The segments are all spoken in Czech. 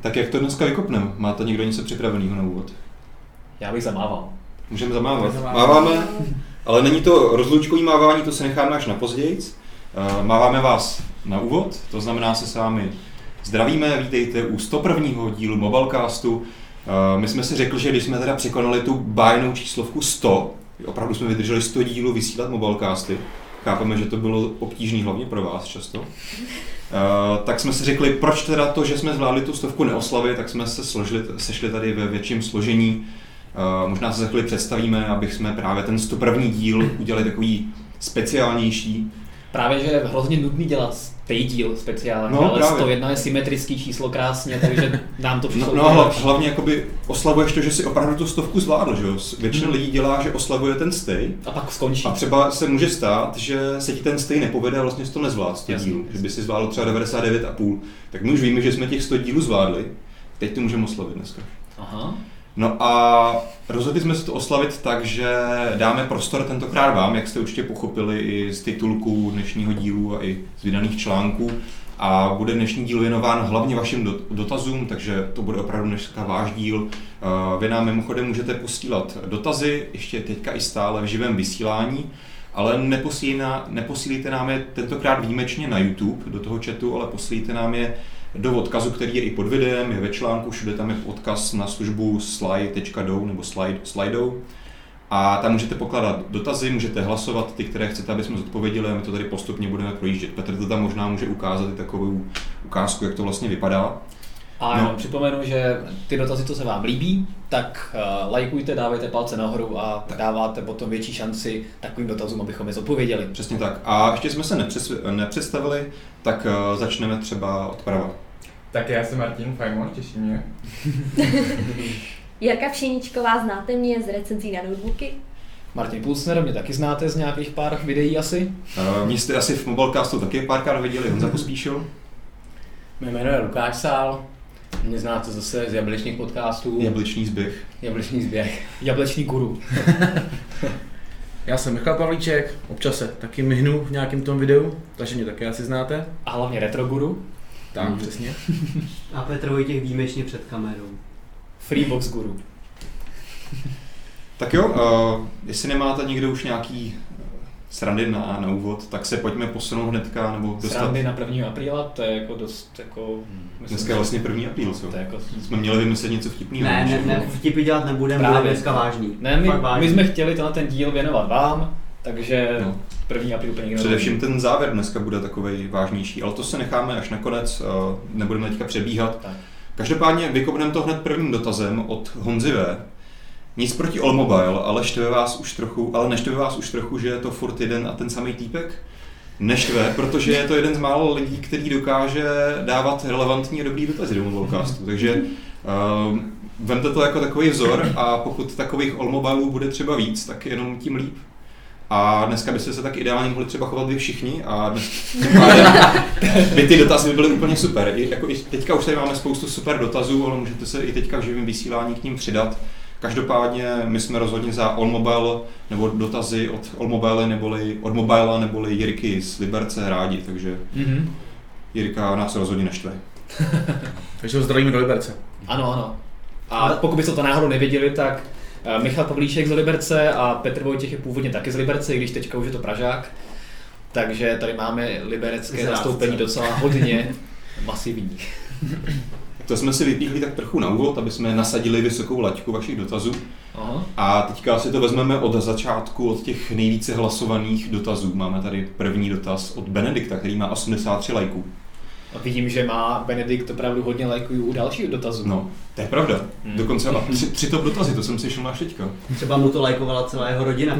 Tak jak to dneska vykopneme? Má to někdo něco připraveného na úvod? Já bych zamával. Můžeme zamávat. Máváme, ale není to rozlučkový mávání, to se necháme až na pozdějc. Máváme vás na úvod, to znamená se s vámi zdravíme, vítejte u 101. dílu Mobilecastu. My jsme si řekli, že když jsme teda překonali tu bájnou číslovku 100, opravdu jsme vydrželi 100 dílů vysílat Mobilecasty, chápeme, že to bylo obtížné hlavně pro vás často, tak jsme si řekli, proč teda to, že jsme zvládli tu stovku neoslavy, tak jsme se sešli tady ve větším složení. Možná se za chvíli představíme, abychom právě ten 101. díl udělali takový speciálnější. Právě, že je hrozně nudný dělat stej díl speciálně, no, ale právě. 101 je symetrický číslo krásně, takže nám to přišlo. No, hlavně jakoby oslavuješ to, že si opravdu tu stovku zvládl, že jo? Většina lidí dělá, že oslavuje ten stej. A pak skončí. A třeba se může stát, že se ti ten stej nepovede a vlastně si to nezvládl 100 dílů. Že by si zvládl třeba 99,5. Tak my už víme, že jsme těch 100 dílů zvládli, teď to můžeme oslavit dneska. Aha. No a rozhodli jsme se to oslavit tak, že dáme prostor tentokrát vám, jak jste určitě pochopili i z titulků dnešního dílu a i z vydaných článků. A bude dnešní díl věnován hlavně vašim dotazům, takže to bude opravdu dneska váš díl. Vy nám mimochodem můžete posílat dotazy, ještě teďka i stále v živém vysílání, ale neposílíte nám je tentokrát výjimečně na YouTube do toho chatu, ale posílíte nám je do odkazu, který je i pod videem, je ve článku, všude tam je odkaz na službu slide.do nebo slido. A tam můžete pokládat dotazy, můžete hlasovat ty, které chcete, aby jsme zodpověděli, a my to tady postupně budeme projíždět. Petr to tam možná může ukázat i takovou ukázku, jak to vlastně vypadá. A no. Připomenu, že ty dotazy, co se vám líbí, tak lajkujte, dávejte palce nahoru a tak dáváte potom větší šanci takovým dotazům, abychom je zodpověděli. Přesně tak. A ještě jsme se nepředstavili, tak začneme třeba odprava. Tak já jsem Martin Fajmor, těší mě. Jarka Pšeničková, znáte mě z recenzí na notebooky. Martin Pulsner, mě taky znáte z nějakých pár videí asi. Mě jste asi v Mobilecastu taky párkrát viděli, Honza Pospíšil. Mé jméno je Lukáš Sál. Mě znáte zase z jablečních podcastů. Jablečný zběh. Jablečný guru. Já jsem Michal Pavlíček, občas se taky mihnu v nějakém tom videu, takže mě taky asi znáte. A hlavně retro guru. Tak, přesně. A Petr Vojtěch výjimečně před kamerou. Freebox guru. Tak jo, jestli nemáte někdo už nějaký srandy na úvod, tak se pojďme posunout hnedka, nebo dostat... Srandy na 1. apríla, to je jako dost jako... Dneska je vlastně 1. apríl, co? Jako... Jsme měli vymyslet něco vtipného. Ne, vtipy dělat nebudeme, bude dneska vážný. My jsme chtěli ten díl věnovat vám, takže 1. apríl úplně někdo... Především ten závěr dneska bude takovej vážnější, ale to se necháme až nakonec, nebudeme teďka přebíhat. Tak. Každopádně vykopneme to hned prvním dotazem od Honzy V. Nic proti Allmobile, ale neštve vás už trochu, že je to furt jeden a ten samý týpek? Neštve, protože je to jeden z málo lidí, který dokáže dávat relevantní a dobrý dotazy do Mobilecastu. Takže vemte to jako takový vzor a pokud takových Allmobilů bude třeba víc, tak jenom tím líp. A dneska byste se tak ideálně mohli třeba chovat vy všichni a by ty dotazy byly úplně super. I teďka už tady máme spoustu super dotazů, ale můžete se i teďka v živém vysílání k ním přidat. Každopádně my jsme rozhodně za Allmobile, nebo dotazy od Allmobile, neboli od Mobila, neboli Jirky z Liberce rádi, takže Jirka nás rozhodně neštve. Takže ho zdravíme do Liberce. Ano. A pokud byste to náhodou nevěděli, tak Michal Pavlíček z Liberce a Petr Vojtěch je původně taky z Liberce, i když teďka už je to Pražák. Takže tady máme liberecké zastoupení docela hodně masivní. To jsme si vypíchli tak trochu na úvod, aby jsme nasadili vysokou laťku vašich dotazů. Aha. A teďka si to vezmeme od začátku, od těch nejvíce hlasovaných dotazů. Máme tady první dotaz od Benedikta, který má 83 lajků. A vidím, že má Benedikt opravdu hodně lajků u dalších dotazů. No, to je pravda. Dokonce má 3 top dotazy, to jsem si šel na teďka. Třeba mu to lajkovala celá jeho rodina.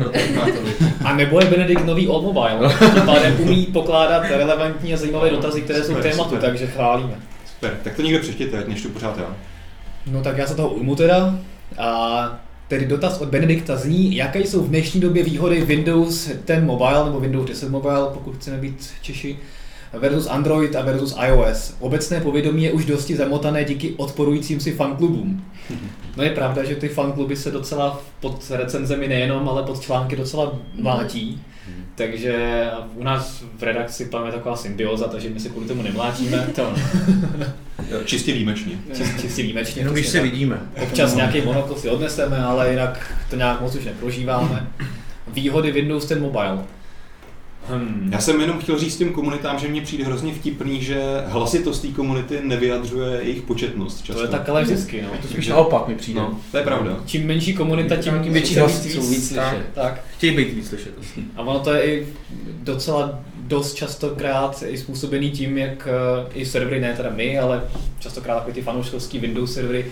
A nebo je Benedikt nový Allmobile, ale umí pokládat relevantní a zajímavé dotazy, které jsou k tématu, takže chválíme. Tak to někde přečtěte, ať nečtu pořád já. No tak já se toho ujmu teda. A tedy dotaz od Benedikta zní, jaké jsou v dnešní době výhody Windows 10 Mobile nebo Windows 10 Mobile, pokud chceme být Češi, versus Android a versus iOS. Obecné povědomí je už dosti zamotané díky odporujícím si fanklubům. No je pravda, že ty fankluby se docela pod recenzemi nejenom, ale pod články docela mlátí. Takže u nás v redakci panuje taková symbioza, takže my se kvůli tomu nemlátíme. To. Čistě výjimečně. Čistě výjimečně. Jenom když se vidíme. Občas nějaký monokl si odneseme, ale jinak to nějak moc už neprožíváme. Výhody Windows 10 Mobile. Já jsem jenom chtěl říct těm komunitám, že mně přijde hrozně vtipný, že hlasitost té komunity nevyjadřuje jejich početnost často. To je takhle vždycky, no. To spíš naopak mi přijde. No, to je pravda. Čím menší komunita, tím větší víc slyšet. Tak. Chtějí být víc slyšet. A ono to je i docela dost častokrát i způsobený tím, jak i servery, ne teda my, ale častokrát takový ty fanouškovský Windows servery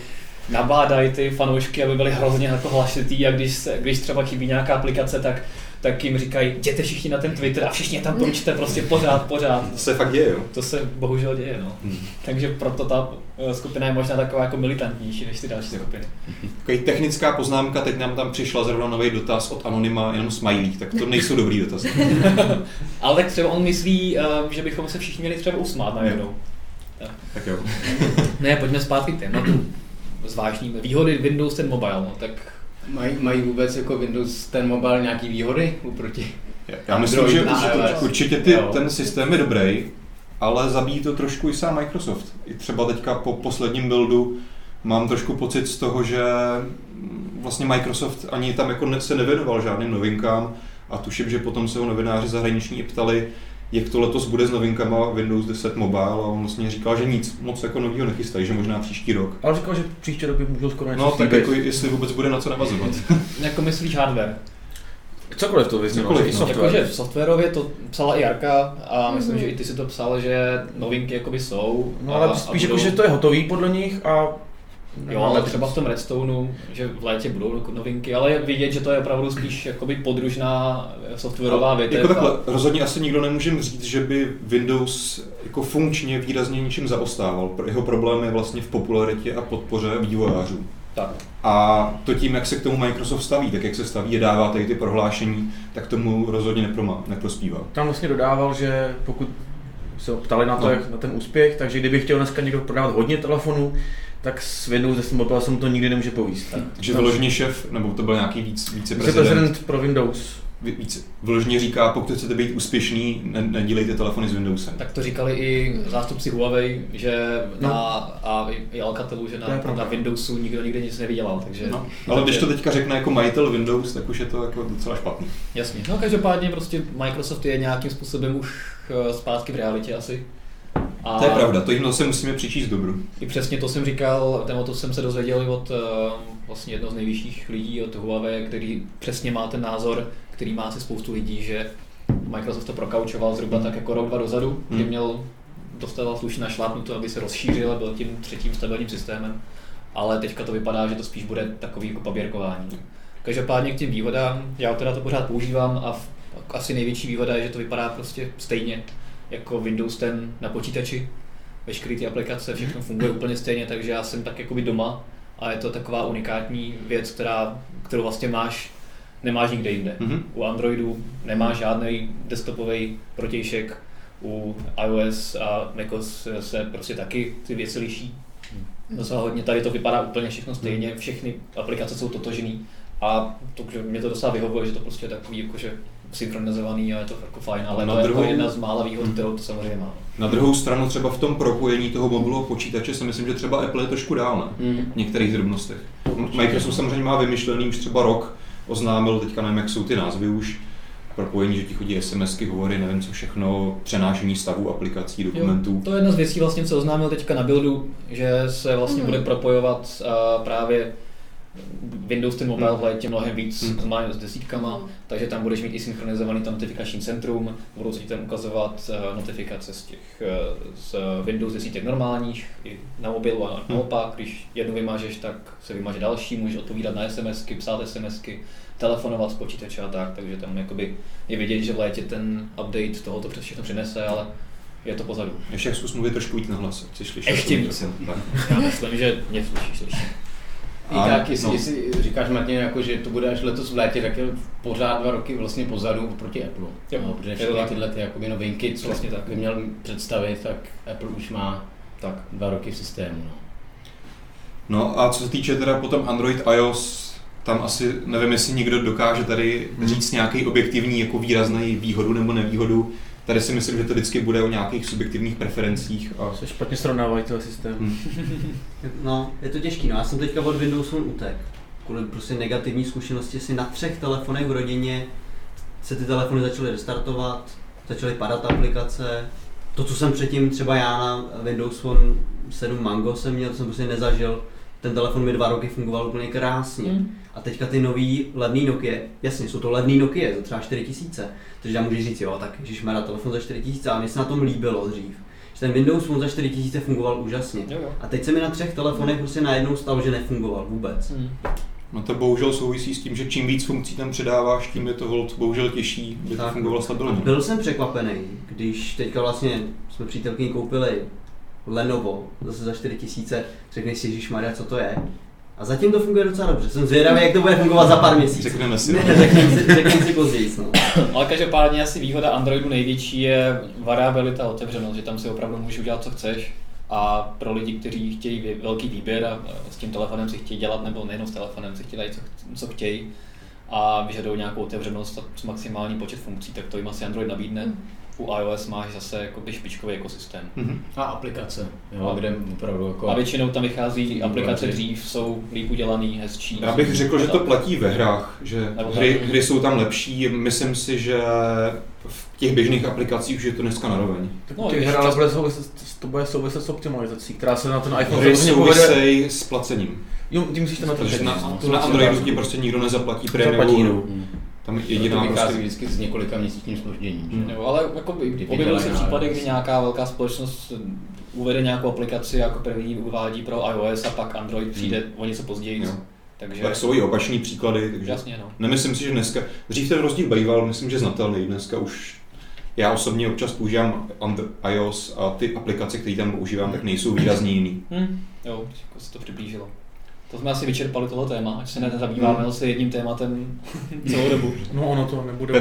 nabádají ty fanoušky, aby byli hrozně jako hlasitý, a když třeba chybí nějaká aplikace, tak jim říkají, jděte všichni na ten Twitter a všichni tam průčte prostě pořád. To se fakt děje, jo? To se bohužel děje, no. Takže proto ta skupina je možná taková jako militantnější než ty další skupiny. Taková technická poznámka, teď nám tam přišla zrovna nový dotaz od Anonyma, jenom smajlík, tak to nejsou dobrý dotazy. Ale tak třeba on myslí, že bychom se všichni měli třeba usmát najednou. Tak jo. Ne, pojďme zpátky k tématu. Zvážníme výhody Windows 10 Mobile, no, tak... Mají vůbec jako Windows ten Mobile nějaký výhody oproti? Já myslím, že určitě ten systém je dobrý, ale zabíjí to trošku i sám Microsoft. I třeba teďka po posledním buildu mám trošku pocit z toho, že vlastně Microsoft ani tam jako se nevěnoval žádným novinkám, a tuším, že potom se ho novináři zahraniční ptali, jak to letos bude s novinkama Windows 10 Mobile, a on vlastně říkal, že nic moc jako novýho nechystají, že možná příští rok. Ale říkal, že příští rok by můžou skoro něco slíbit. No tak jako jestli vůbec bude na co navazovat. Jako myslíš hardware? Cokoliv to vyznělo, no, i software. Jakože softwarově to psala i Jarka a myslím, že i ty si to psal, že novinky jakoby jsou. No ale spíš budou... jako, že to je hotový podle nich a... Jo, ale třeba v tom Redstoneu, že v létě budou novinky, ale je vidět, že to je opravdu spíš jakoby podružná softwarová větev. Jako takhle, rozhodně asi nikdo nemůže říct, že by Windows jako funkčně výrazně ničím zaostával. Jeho problém je vlastně v popularitě a podpoře vývojářů. Tak. A to tím, jak se k tomu Microsoft staví, tak jak se staví a dává tady ty prohlášení, tak tomu rozhodně neprospívá. Tam vlastně dodával, že pokud se ptali na to, jak na ten úspěch, takže kdyby chtěl dneska někdo prodávat hodně telefonů, tak s Windows 10 Mobile jsem to nikdy nemůže povíst. Takže vyloženě šéf, nebo to byl nějaký viceprezident pro Windows. Vyloženě říká, pokud chcete být úspěšný, nedělejte telefony s Windowsem. Tak to říkali i zástupci Huawei, že a i Alcatelu, že na Windowsu nikdo nikdy nic nevydělal. Takže, ale když to teďka řekne jako majitel Windows, tak už je to jako docela špatný. Jasně. No každopádně prostě Microsoft je nějakým způsobem už zpátky v realitě asi. A to je pravda, to jim zase musíme přičíst dobru. I přesně to jsem říkal, to jsem se dozvěděl od vlastně jednoho z nejvyšších lidí, od Huawei, který přesně má ten názor, který má asi spoustu lidí, že Microsoft to prokaučoval zhruba tak jako rok, dva dozadu, kdy měl dostat slušně našlápnuto, aby se rozšířil a byl tím třetím stabilním systémem, ale teďka to vypadá, že to spíš bude takový jako paběrkování. Každopádně k těm výhodám, já teda to pořád používám a asi největší výhoda je, že to vypadá prostě stejně jako Windows 10 na počítači, veškeré ty aplikace, všechno funguje úplně stejně, takže já jsem tak jakoby doma a je to taková unikátní věc, kterou vlastně nemáš nikde jinde. U Androidu nemáš žádný desktopový protějšek, u iOS a macOS se prostě taky ty věci liší. Docela hodně, tady to vypadá úplně všechno stejně, všechny aplikace jsou totožný a to, mě to docela vyhovuje, že to prostě je takový jakože synchronizovaný a je to jako fajn, ale to je jako jedna z mála výhod, kterou to samozřejmě má. Na druhou stranu třeba v tom propojení toho mobilového počítače si myslím, že třeba Apple je trošku dál, ne? V některých drobnostech. Microsoft samozřejmě má vymyšlený už třeba rok, oznámil, teďka nevím, jak jsou ty názvy už, propojení, že ti chodí SMSky, hovory, nevím co všechno, přenášení stavu aplikací, dokumentů. Jo, to je jedna z věcí vlastně, co oznámil teďka na Buildu, že se vlastně bude propojovat právě Windows 10 Mobile v létě mnohem víc s desítkama, takže tam budeš mít i synchronizovaný to notifikační centrum, budou se ti tam ukazovat notifikace z Windows 10 normálních i na mobilu a naopak, když jednu vymažeš, tak se vymaže další, můžeš odpovídat na SMSky, psát SMSky, telefonovat z počítače a tak, takže tam jakoby je vidět, že v létě ten update tohoto přes všechno přinese, ale je to pozadu. Ještě zkus mluvit trošku víc na hlas, ať si slyšíš. Ještě víc. Já myslím, že mě slyšíš. I tak, jestli říkáš, Martin, jako, že to bude až letos v létě, tak je pořád 2 roky vlastně pozadu proti Apple. No, protože všechny tyhle ty novinky, co vlastně by měl představit, tak Apple už má tak 2 roky v systému. No a co se týče teda potom Android, iOS, tam asi nevím, jestli někdo dokáže tady říct nějaký objektivní jako výrazný výhodu nebo nevýhodu. Tady si myslím, že to vždycky bude o nějakých subjektivních preferencích. A... Jsi špatně srovnávají ten systém. No, je to těžký. No, já jsem teďka od Windowsu utek. Kvůli prostě negativní zkušenosti si na 3 telefonech v rodině se ty telefony začaly restartovat, začaly padat aplikace. To, co jsem předtím třeba já na Windows Phone 7 Mango jsem měl, to jsem prostě nezažil. Ten telefon mi 2 roky fungoval úplně krásně. A teďka ty nový levný Nokia, jasně, jsou to levný Nokia za třeba 4000, takže já můžu říct, jo, tak ježišmarja, telefon za 4000, a mně se na tom líbilo dřív. Že ten Windows Phone za 4000 fungoval úžasně. Jo. A teď se mi na 3 telefonech prostě najednou stalo, že nefungoval vůbec. No to bohužel souvisí s tím, že čím víc funkcí tam předáváš, tím je to bohužel těžší, aby to fungovalo stabilně. Byl jsem překvapený, když teďka vlastně jsme přítelkyni koupili Lenovo, zase za 4000, řekneš si, ježišmarja, co to je? A zatím to funguje docela dobře. Jsem zvědavý, jak to bude fungovat za pár měsíců. Řekneme si. Řekneme si později. No. Ale každopádně asi výhoda Androidu největší je variabilita a otevřenost, že tam si opravdu můžeš udělat, co chceš. A pro lidi, kteří chtějí velký výběr a s tím telefonem si chtějí dělat, nebo nejenom s telefonem si chtějí dělat, co chtějí, a vyžadují nějakou otevřenost a maximální počet funkcí, tak to jim asi Android nabídne. U iOS máš zase jakoby špičkový ekosystém. A aplikace, jo, kde opravdu jako... A většinou tam vychází aplikace dřív, jsou líp udělaný, hezčí. Já bych řekl, že to platí ve hrách, že hry jsou tam lepší, myslím si, že v těch běžných aplikacích už je to dneska naroveň. No, ty hra to bude souviset s optimalizací, která se na ten iPhone... Hry souvisejí s placením. Jo, ty musíš to natrčit. Na Androidu ti prostě nikdo nezaplatí prémium. Tam jediná to vychází vždycky z několika měsíčním zpožděním. Ale jako objevují se případy, kdy nějaká velká společnost uvede nějakou aplikaci, jako první uvádí pro iOS a pak Android přijde o něco později. Takže... Tak jsou i opačný příklady, takže jasně, no. Nemyslím si, že dneska, dřív ten rozdíl býval, myslím, že znatelný, dneska už já osobně občas používám iOS a ty aplikace, které tam používám, tak nejsou výrazně jiný. Jo, jako se to přiblížilo. To jsme asi vyčerpali tohle téma, ať se nezabýváme asi jedním tématem celou dobu. No ono to nebude...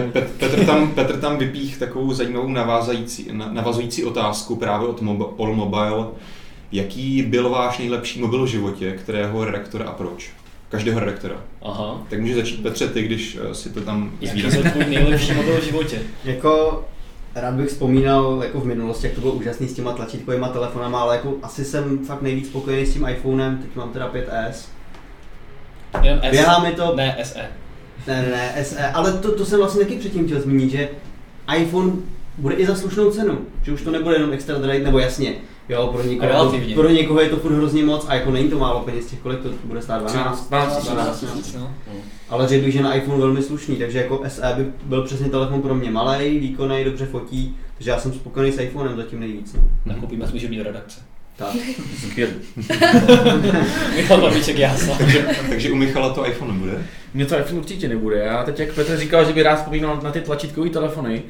Petr tam vypích takovou zajímavou navazující otázku právě od Allmobile. Jaký byl váš nejlepší mobil v životě, kterého redaktora a proč? Každého redaktora. Aha. Tak může začít, Petře, ty, když si to tam zvýrazí. Jaký byl tvůj nejlepší mobil v životě? Jako... Rád bych vzpomínal jako v minulosti, jak to bylo úžasný s těma tlačítkovýma telefonama, ale jako asi jsem fakt nejvíc spokojený s tím iPhonem, teď mám teda 5S. Běhá mi to... Ne, SE. Ne, SE, ale to jsem vlastně taky předtím chtěl zmínit, že iPhone bude i za slušnou cenu, že už to nebude jenom extra drahý, nebo jasně, jo, pro někoho je to furt hrozně moc a jako není to málo peněz, těch kolik to bude stát, 12 000, no. Ale řekl bych, že na iPhone velmi slušný, takže jako SE by byl přesně telefon pro mě malej, výkonný, dobře fotí, takže já jsem spokojený s iPhonem zatím nejvíc. Nakoupíme služební redakce. Tak. Skvělý. Michal Babiček, jasná. Takže u Michala to iPhone nebude? Mně to iPhone určitě nebude. Já teď, jak Petr říkal, že by rád vzpomínal na ty tlačítkový telefony,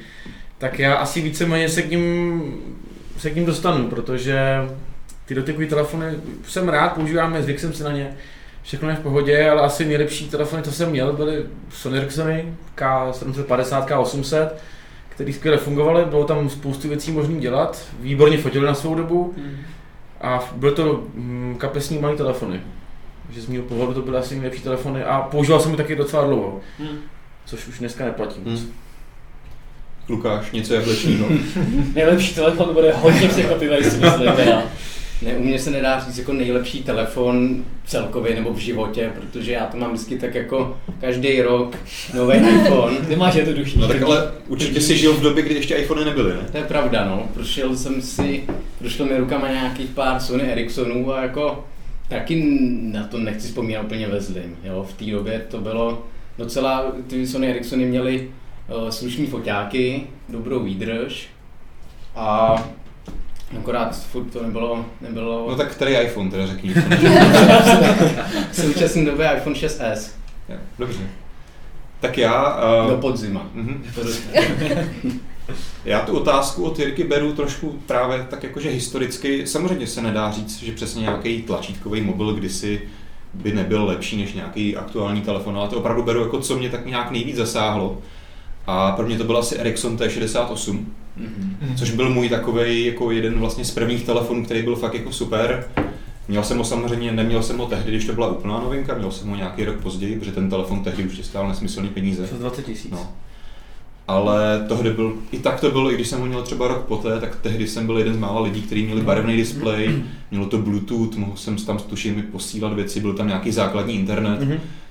tak já asi víceméně se k ním dostanu, protože ty dotykový telefony jsem rád, používáme, zvyk jsem si na ně. Všechno je v pohodě, ale asi nejlepší telefony, co jsem měl, byly Sony Ericssony K750, K800, které skvěle fungovaly, bylo tam spoustu věcí možné dělat, výborně fotili na svou dobu a byly to kapesní malé telefony. Takže z mého pohledu to byly asi nejlepší telefony a používal jsem je taky docela dlouho, což už dneska neplatí moc. Lukáš, něco je lepšího. Nejlepší telefon bude hodně překvapivý, si myslím. Ne, u mě se nedá říct jako nejlepší telefon celkově nebo v životě, protože já to mám vždycky tak jako každý rok nový iPhone. Nemáš jednoduchý. No tak ale určitě jsi žil v době, kdy ještě iPhony nebyly, ne? To je pravda, no. Prošlo mi rukama nějakých pár Sony Ericssonů a jako taky na to nechci vzpomínat úplně ve zlým, jo. V té době to bylo docela, ty Sony Ericssony měly slušný foťáky, dobrou výdrž a akorát furt to nebylo... No tak který iPhone teda řekni? V současné době iPhone 6s. Dobře. Tak já... Do podzima. Já tu otázku od Jirky beru trošku právě tak jakože historicky. Samozřejmě se nedá říct, že přesně nějaký tlačítkový mobil kdysi by nebyl lepší než nějaký aktuální telefon, ale to opravdu beru jako co mě tak nějak nejvíc zasáhlo. A pro mě to byl asi Ericsson T68, což byl můj takovej jako jeden vlastně z prvních telefonů, který byl fakt jako super. Měl jsem ho samozřejmě, neměl jsem ho tehdy, když to byla úplná novinka, měl jsem ho nějaký rok později, protože ten telefon tehdy už stál nesmyslný peníze. 20 000. No. Ale tohle byl, i tak to bylo, i když jsem ho měl třeba rok poté, tak tehdy jsem byl jeden z mála lidí, kteří měli barevný displej, mělo to Bluetooth, mohl jsem tam tuším posílat věci, byl tam nějaký základní internet,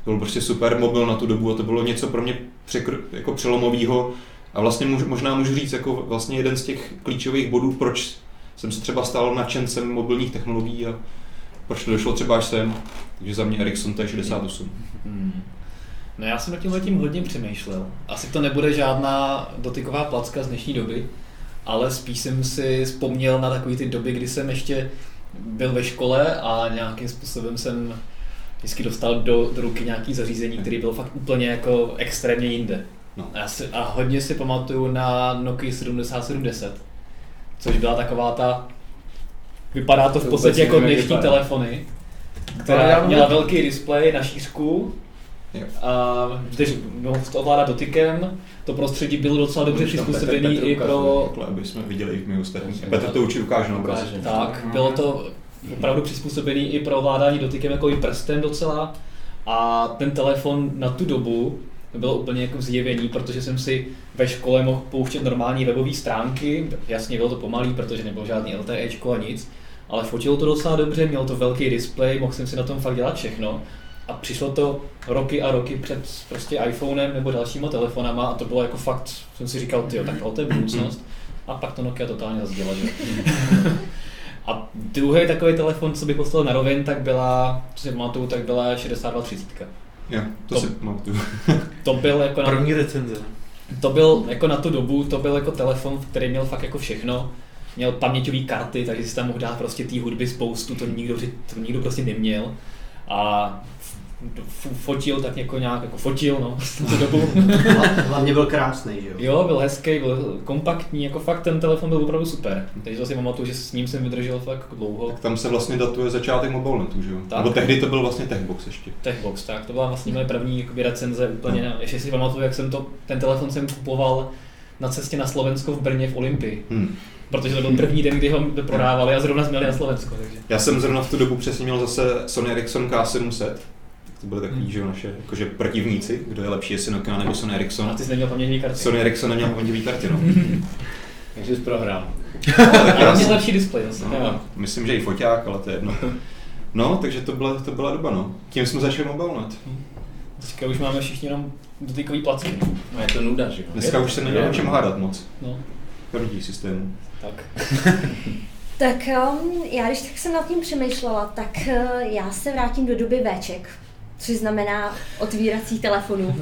to byl prostě super mobil na tu dobu a to bylo něco pro mě jako přelomového a vlastně možná můžu říct jako vlastně jeden z těch klíčových bodů, proč jsem se třeba stal nadšencem mobilních technologií a proč to došlo třeba až sem, takže za mě Ericsson T68. No já jsem nad tímhletím hodně přemýšlel. Asi to nebude žádná dotyková placka z dnešní doby, ale spíš jsem si vzpomněl na takové ty doby, kdy jsem ještě byl ve škole a nějakým způsobem jsem vždycky dostal do ruky nějaké zařízení, které bylo fakt úplně jako extrémně jinde. No. A hodně si pamatuju na Nokia 7710, což byla taková ta... Vypadá to v podstatě jako dnešní telefony, která měla velký displej na šířku, když mohl to ovládat dotykem, to prostředí bylo docela dobře přizpůsobený i pro... Aby jsme viděli i my ostatní. Petr to určitě ukáže na obrazu. Tak, bylo to opravdu přizpůsobený i pro ovládání dotykem jako i prstem docela. A ten telefon na tu dobu bylo úplně jako zjevení, protože jsem si ve škole mohl pouštět normální webové stránky. Jasně bylo to pomalý, protože nebylo žádný LTEčko a nic. Ale fotilo to docela dobře, mělo to velký displej, mohl jsem si na tom fakt dělat všechno. A přišlo to roky a roky před prostě iPhonem nebo dalšíma telefonama a to bylo jako fakt, jsem si říkal, tyjo, tak to je budoucnost. A pak to Nokia totálně zazděla, že? A druhý takový telefon, co bych postavil na roveň, tak byla, co si pamatuju, tak byla 6230. Jo, to si pamatuju. To byl jako na, první recenze. To byl jako na tu dobu, to byl jako telefon, který měl fakt jako všechno. Měl paměťové karty, takže si tam mohl dát prostě té hudby spoustu, to nikdo prostě neměl. A fotil tak jako nějak, jako fotil, no, tu dobu. Hlavně byl krásný, že jo? Jo, byl hezký, byl kompaktní, jako fakt ten telefon byl opravdu super. Takže to si pamatuju, že s ním jsem vydržel tak dlouho. Tak tam se vlastně datuje začátek mobilnetu, že jo? Tak. Nebo tehdy to byl vlastně Techbox ještě. Techbox, tak, to byla vlastně moje první jakoby recenze úplně, no. Ještě si pamatuju, jak jsem ten telefon jsem kupoval na cestě na Slovensko v Brně v Olympii. Protože to byl první den, kdy ho prodávali a zrovna jsme jeli na Slovensko, takže. Já jsem zrovna v tu dobu přesně měl zase Sony Ericsson K700. To byly takový, že naše jakože protivníci, kdo je lepší, jestli Nokia nebo Sony Ericsson. A ty jsi neměl paměťový karty. Sony Ericsson neměl paměťový karty, no. Takže jsi prohrál. A měl lepší displej zase. No, myslím, že i foťák, ale to je jedno. No, takže to byla doba, no. Tím jsme začali mobilnet. Dneska už máme všichni jenom dotykový placky. No je to nuda, že jo. Dneska už se neměl o čem hádat moc. No. Krutí systému. Tak. Tak já když tak jsem nad tím přemýšlela, tak já se vrátím do doby Vček. Což znamená otvírací telefonů.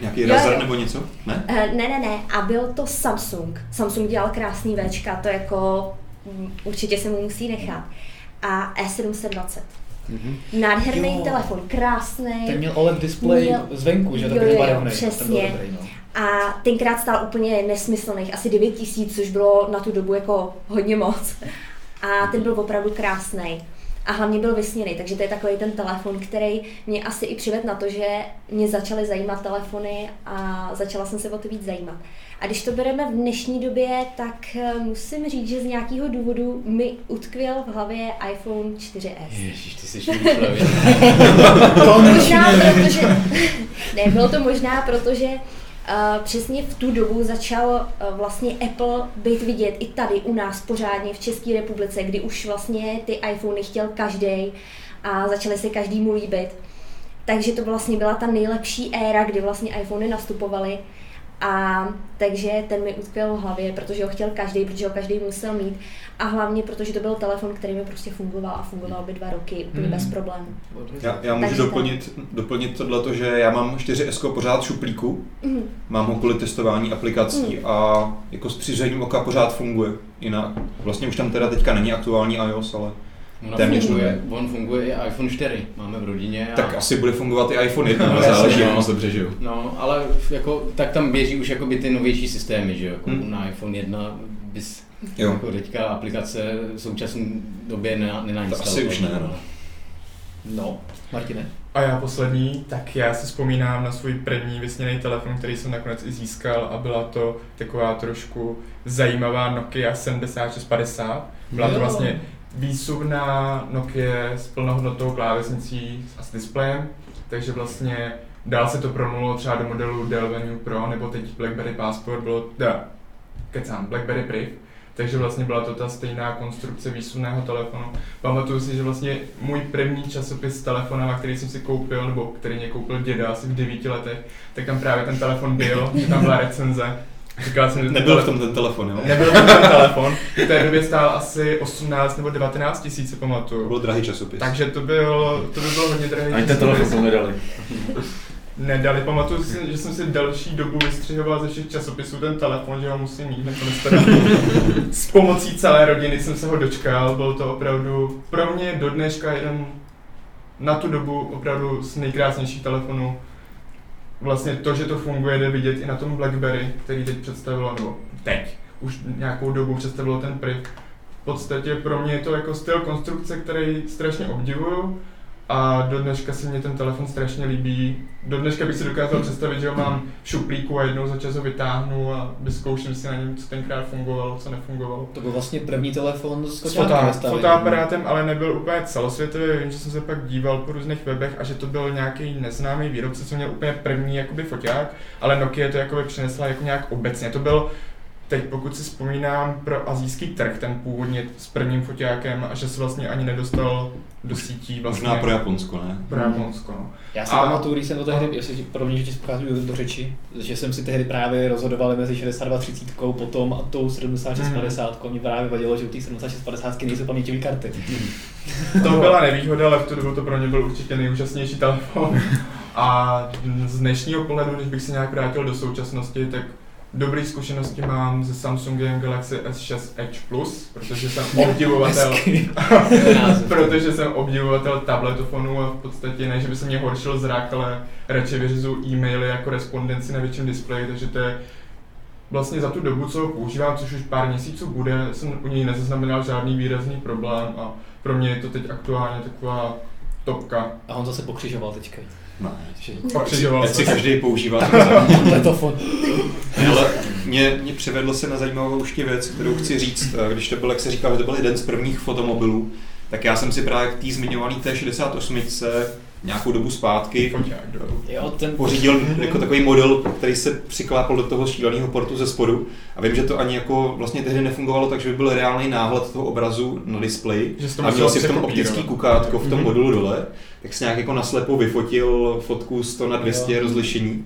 Nějaký razor nebo něco? Ne? Ne. A byl to Samsung. Samsung dělal krásný Včka, to jako určitě se mu musí nechat. A E720. Nádherný telefon, krásný. Ten měl OLED displej zvenku, že? Takový barevný. Přesně. Dobrý, no. A tenkrát stál úplně nesmyslných, asi 9 000, což bylo na tu dobu jako hodně moc. A ten byl opravdu krásný. A hlavně byl vysněný, takže to je takový ten telefon, který mě asi i přivedl na to, že mě začaly zajímat telefony a začala jsem se o to víc zajímat. A když to bereme v dnešní době, tak musím říct, že z nějakého důvodu mi utkvěl v hlavě iPhone 4S. Ježiš, ty jsi šílený. Bylo to možná, protože přesně v tu dobu začal vlastně Apple být vidět i tady u nás pořádně v České republice, kdy už vlastně ty iPhony chtěl každý a začaly se každému líbit. Takže to vlastně byla ta nejlepší éra, kdy vlastně iPhony nastupovaly. A takže ten mi utkvěl v hlavě, protože ho chtěl každý, protože ho každý musel mít. A hlavně, protože to byl telefon, který mi prostě fungoval a fungoval by 2 roky úplně bez problémů. Já můžu doplnit tohleto, že já mám 4S pořád v šuplíku, mám ho kvůli testování aplikací a jako s přiřením oka pořád funguje. Jinak vlastně už tam teda teďka není aktuální iOS, ale téměř je. On funguje i iPhone 4, máme v rodině. A... Tak asi bude fungovat i iPhone 1, ale záleží, jak moc dobře žiju. No, ale jako, tak tam běží už jakoby ty novější systémy, že jo, jako na iPhone 1 bys jako teďka aplikace v současné době nenainstalovala. To asi už ne, no. No, Martine? A já poslední, tak já si vzpomínám na svůj první vysněný telefon, který jsem nakonec i získal a byla to taková trošku zajímavá Nokia 7650. Byla to vlastně výsuvná Nokia s plnohodnotnou klávesnicí a s displejem, takže vlastně Dál se to promluvilo třeba do modelu Dell Venue Pro, nebo teď BlackBerry Passport bylo, BlackBerry Priv. Takže vlastně byla to ta stejná konstrukce výsunného telefonu. Pamatuju si, že vlastně můj první časopis s telefonem, který jsem si koupil, nebo který mě koupil děda asi v 9 letech, tak tam právě ten telefon byl, že tam byla recenze. Říkal jsem, že nebyl v tom ten telefon, jo? Nebyl v tom ten telefon. V té době stál asi 18 nebo 19 tisíc, si pamatuju. Byl drahý časopis. Takže to bylo hodně drahý časopis. Ani ten telefon nedali. Nedali, pamatuju si, že jsem si další dobu vystřihoval ze všech časopisů ten telefon, že ho musím mít, nakonec teda s pomocí celé rodiny jsem se ho dočkal, byl to opravdu pro mě do dneška jeden na tu dobu opravdu z nejkrásnějších telefonů. Vlastně to, že to funguje, jde vidět i na tom BlackBerry, který teď představilo, nebo teď, už nějakou dobu představilo ten Priv. V podstatě pro mě je to jako styl konstrukce, který strašně obdivuju. A do dneška se mě ten telefon strašně líbí. Do dneška bych si dokázal představit, že ho mám v šuplíku a jednou za čas ho vytáhnu a vyzkouším si na něm, co tenkrát fungovalo, co nefungovalo. To byl vlastně první telefon s fotoaparátem, ale nebyl úplně celosvětový. Vím, že jsem se pak díval po různých webech a že to byl nějaký neznámý výrobce, co měl úplně první jakoby foťák, ale Nokia to jakoby přinesla jako nějak obecně. To byl, teď pokud si vzpomínám, pro asijský trh ten původně s prvním foťákem a že se vlastně ani nedostal do sítí vlastně. Možná pro Japonsko, ne? Pro Japonsko, no. Já si pamatuju, když jsem to tehdy, jestli pro mě, že ti vchází do řeči, že jsem si tehdy právě rozhodoval mezi 6230 potom a tou 7650, mě právě vadilo, že u té 7650 nejsou paměťové karty. To byla nevýhoda, ale v tu dobu to pro mě byl určitě nejúžasnější telefon. A z dnešního pohledu, když bych se nějak vrátil do současnosti, tak dobré zkušenosti mám se Samsungem Galaxy S6 Edge Plus, protože jsem obdivovatel tabletofonů a v podstatě ne, že by se mě horšil zrak, ale radši vyřizuju e-maily a korespondenci na větším displeji, takže to je vlastně za tu dobu, co ho používám, což už pár měsíců bude, jsem u něj nezaznamenal žádný výrazný problém a pro mě je to teď aktuálně taková topka. A on zase pokřižoval teďka. Pokřižoval se. Každý používá telefon. Ale mě přivedlo se na zajímavou ještě věc, kterou chci říct, když to byl, jak se říká, že to byl jeden z prvních fotomobilů, tak já jsem si právě k té zmiňované T68 nějakou dobu zpátky pořídil jako takový model, který se přiklápal do toho šíleného portu ze spodu a vím, že to ani jako vlastně tehdy nefungovalo tak, že by byl reálný náhled toho obrazu na displeji a měl si v tom optický kukátko v tom modulu dole, tak si nějak jako naslepo vyfotil fotku 100 na 200 rozlišení.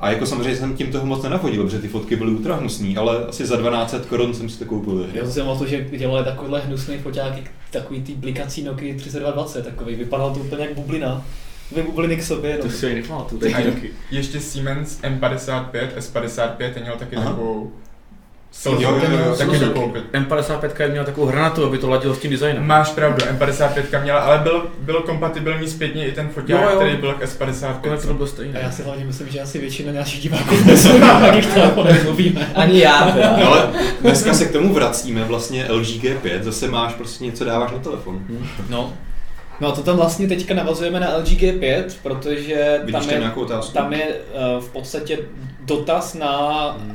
A jako samozřejmě jsem tím toho moc nenachodil, protože ty fotky byly ultra hnusný, ale asi za 1200 Kč jsem si to koupil. Já jsem si mohl, že dělali takovýhle hnusný foťáky, takový ty blikací Nokia 3220, takový, vypadalo to úplně jak bublina. Dvě bubliny k sobě, no. To si nepamatuju, ty Nokia. Ještě Siemens M55, S55, ten měl taky takovou... M55 měla takovou hranatu, aby to ladilo s tím designem. Máš pravdu, M55 měla, ale byl kompatibilní zpětně i ten foťák, který byl k S55. A já si hlavně myslím, že asi většina našich diváků nesmí na takých telefonech mluvíme. Ani já. Ale dneska se k tomu vracíme, vlastně LG G5, zase máš prostě něco dáváš na telefon. No a to tam vlastně teďka navazujeme na LG G5, protože tam je v podstatě dotaz na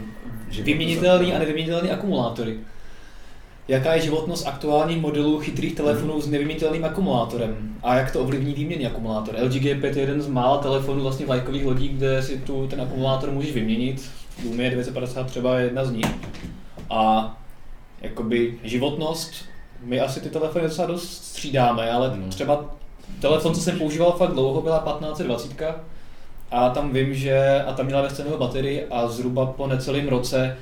vyměnitelný a nevyměnitelný akumulátory. Jaká je životnost aktuálních modelů chytrých telefonů s nevyměnitelným akumulátorem? A jak to ovlivní výměny akumulátor? LG G5 je jeden z mála telefonů vlastně vlajkových lodí, kde si ten akumulátor můžeš vyměnit. Lumia 950 třeba je jedna z nich. A jakoby životnost, my asi ty telefony docela dost střídáme, ale třeba telefon, co jsem používal fakt dlouho, byla 1520. A tam vím, že tam měla bezcennou baterii a zhruba po necelém roce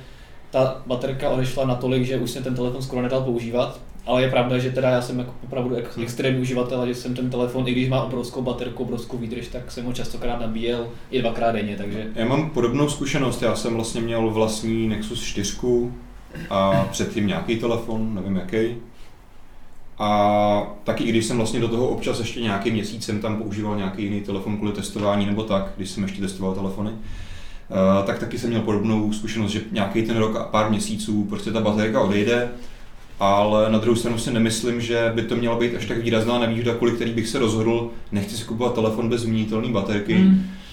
ta baterka odešla natolik, že už jsem ten telefon skoro nedal používat. Ale je pravda, že teda já jsem jako opravdu extrémní uživatel a že jsem ten telefon, i když má obrovskou baterku, obrovskou výdrž, tak jsem ho častokrát nabíjel i 2x denně, takže... Já mám podobnou zkušenost, já jsem vlastně měl vlastní Nexus 4 a předtím nějaký telefon, nevím jaký. A taky když jsem vlastně do toho občas ještě nějaký měsíc jsem tam používal nějaký jiný telefon kvůli testování nebo tak, když jsem ještě testoval telefony, tak taky jsem měl podobnou zkušenost, že nějaký ten rok a pár měsíců prostě ta baterka odejde, ale na druhou stranu si nemyslím, že by to měla být až tak výrazná nevýhoda, kvůli který bych se rozhodl, nechci si kupovat telefon bez vyměnitelné baterky,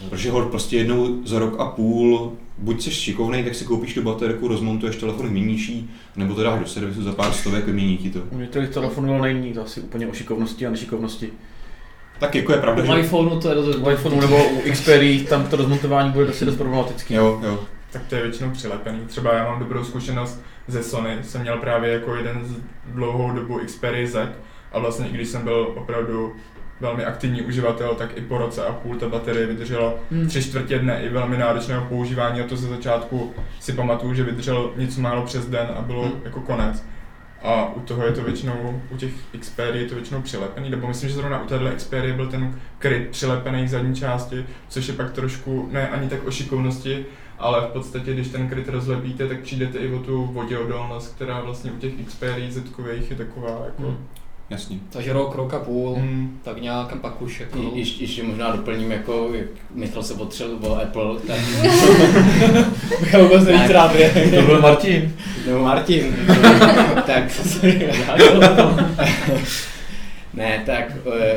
protože ho prostě jednou za rok a půl, buď jsi šikovnej, tak si koupíš tu baterku, rozmontuješ telefon, vyměníš ji, nebo to dáš do servisu za pár stovek, vymění ti to. U některých telefonů není to asi úplně o šikovnosti a nešikovnosti. Tak jako je pravda, že... U iPhoneu nebo u Xperia tam to rozmontování bude dost problematický. Jo. Tak to je většinou přilepený. Třeba já mám dobrou zkušenost ze Sony, jsem měl právě jako jeden z dlouhou dobu Xperia Z a vlastně i když jsem byl opravdu velmi aktivní uživatel, tak i po roce a půl ta baterie vydržela 3/4 dne i velmi náročného používání a to ze začátku si pamatuju, že vydržel něco málo přes den a bylo jako konec. A u toho je to většinou, u těch Xperia je to většinou přilepený, nebo myslím, že zrovna u téhle Xperia byl ten kryt přilepený k zadní části, což je pak trošku, ne ani tak o šikovnosti, ale v podstatě, když ten kryt rozlepíte, tak přijdete i o tu voděodolnost, která vlastně u těch Xperia Z-kových je taková jako... Jasně. Takže rok a půl, tak nějak pak už jako... Ještě možná doplním, jako jak Michal se potřeboval Apple, tak... Michal vůbec neví trávě. To byl Martin. Nebo Martin. Tak se ne, tak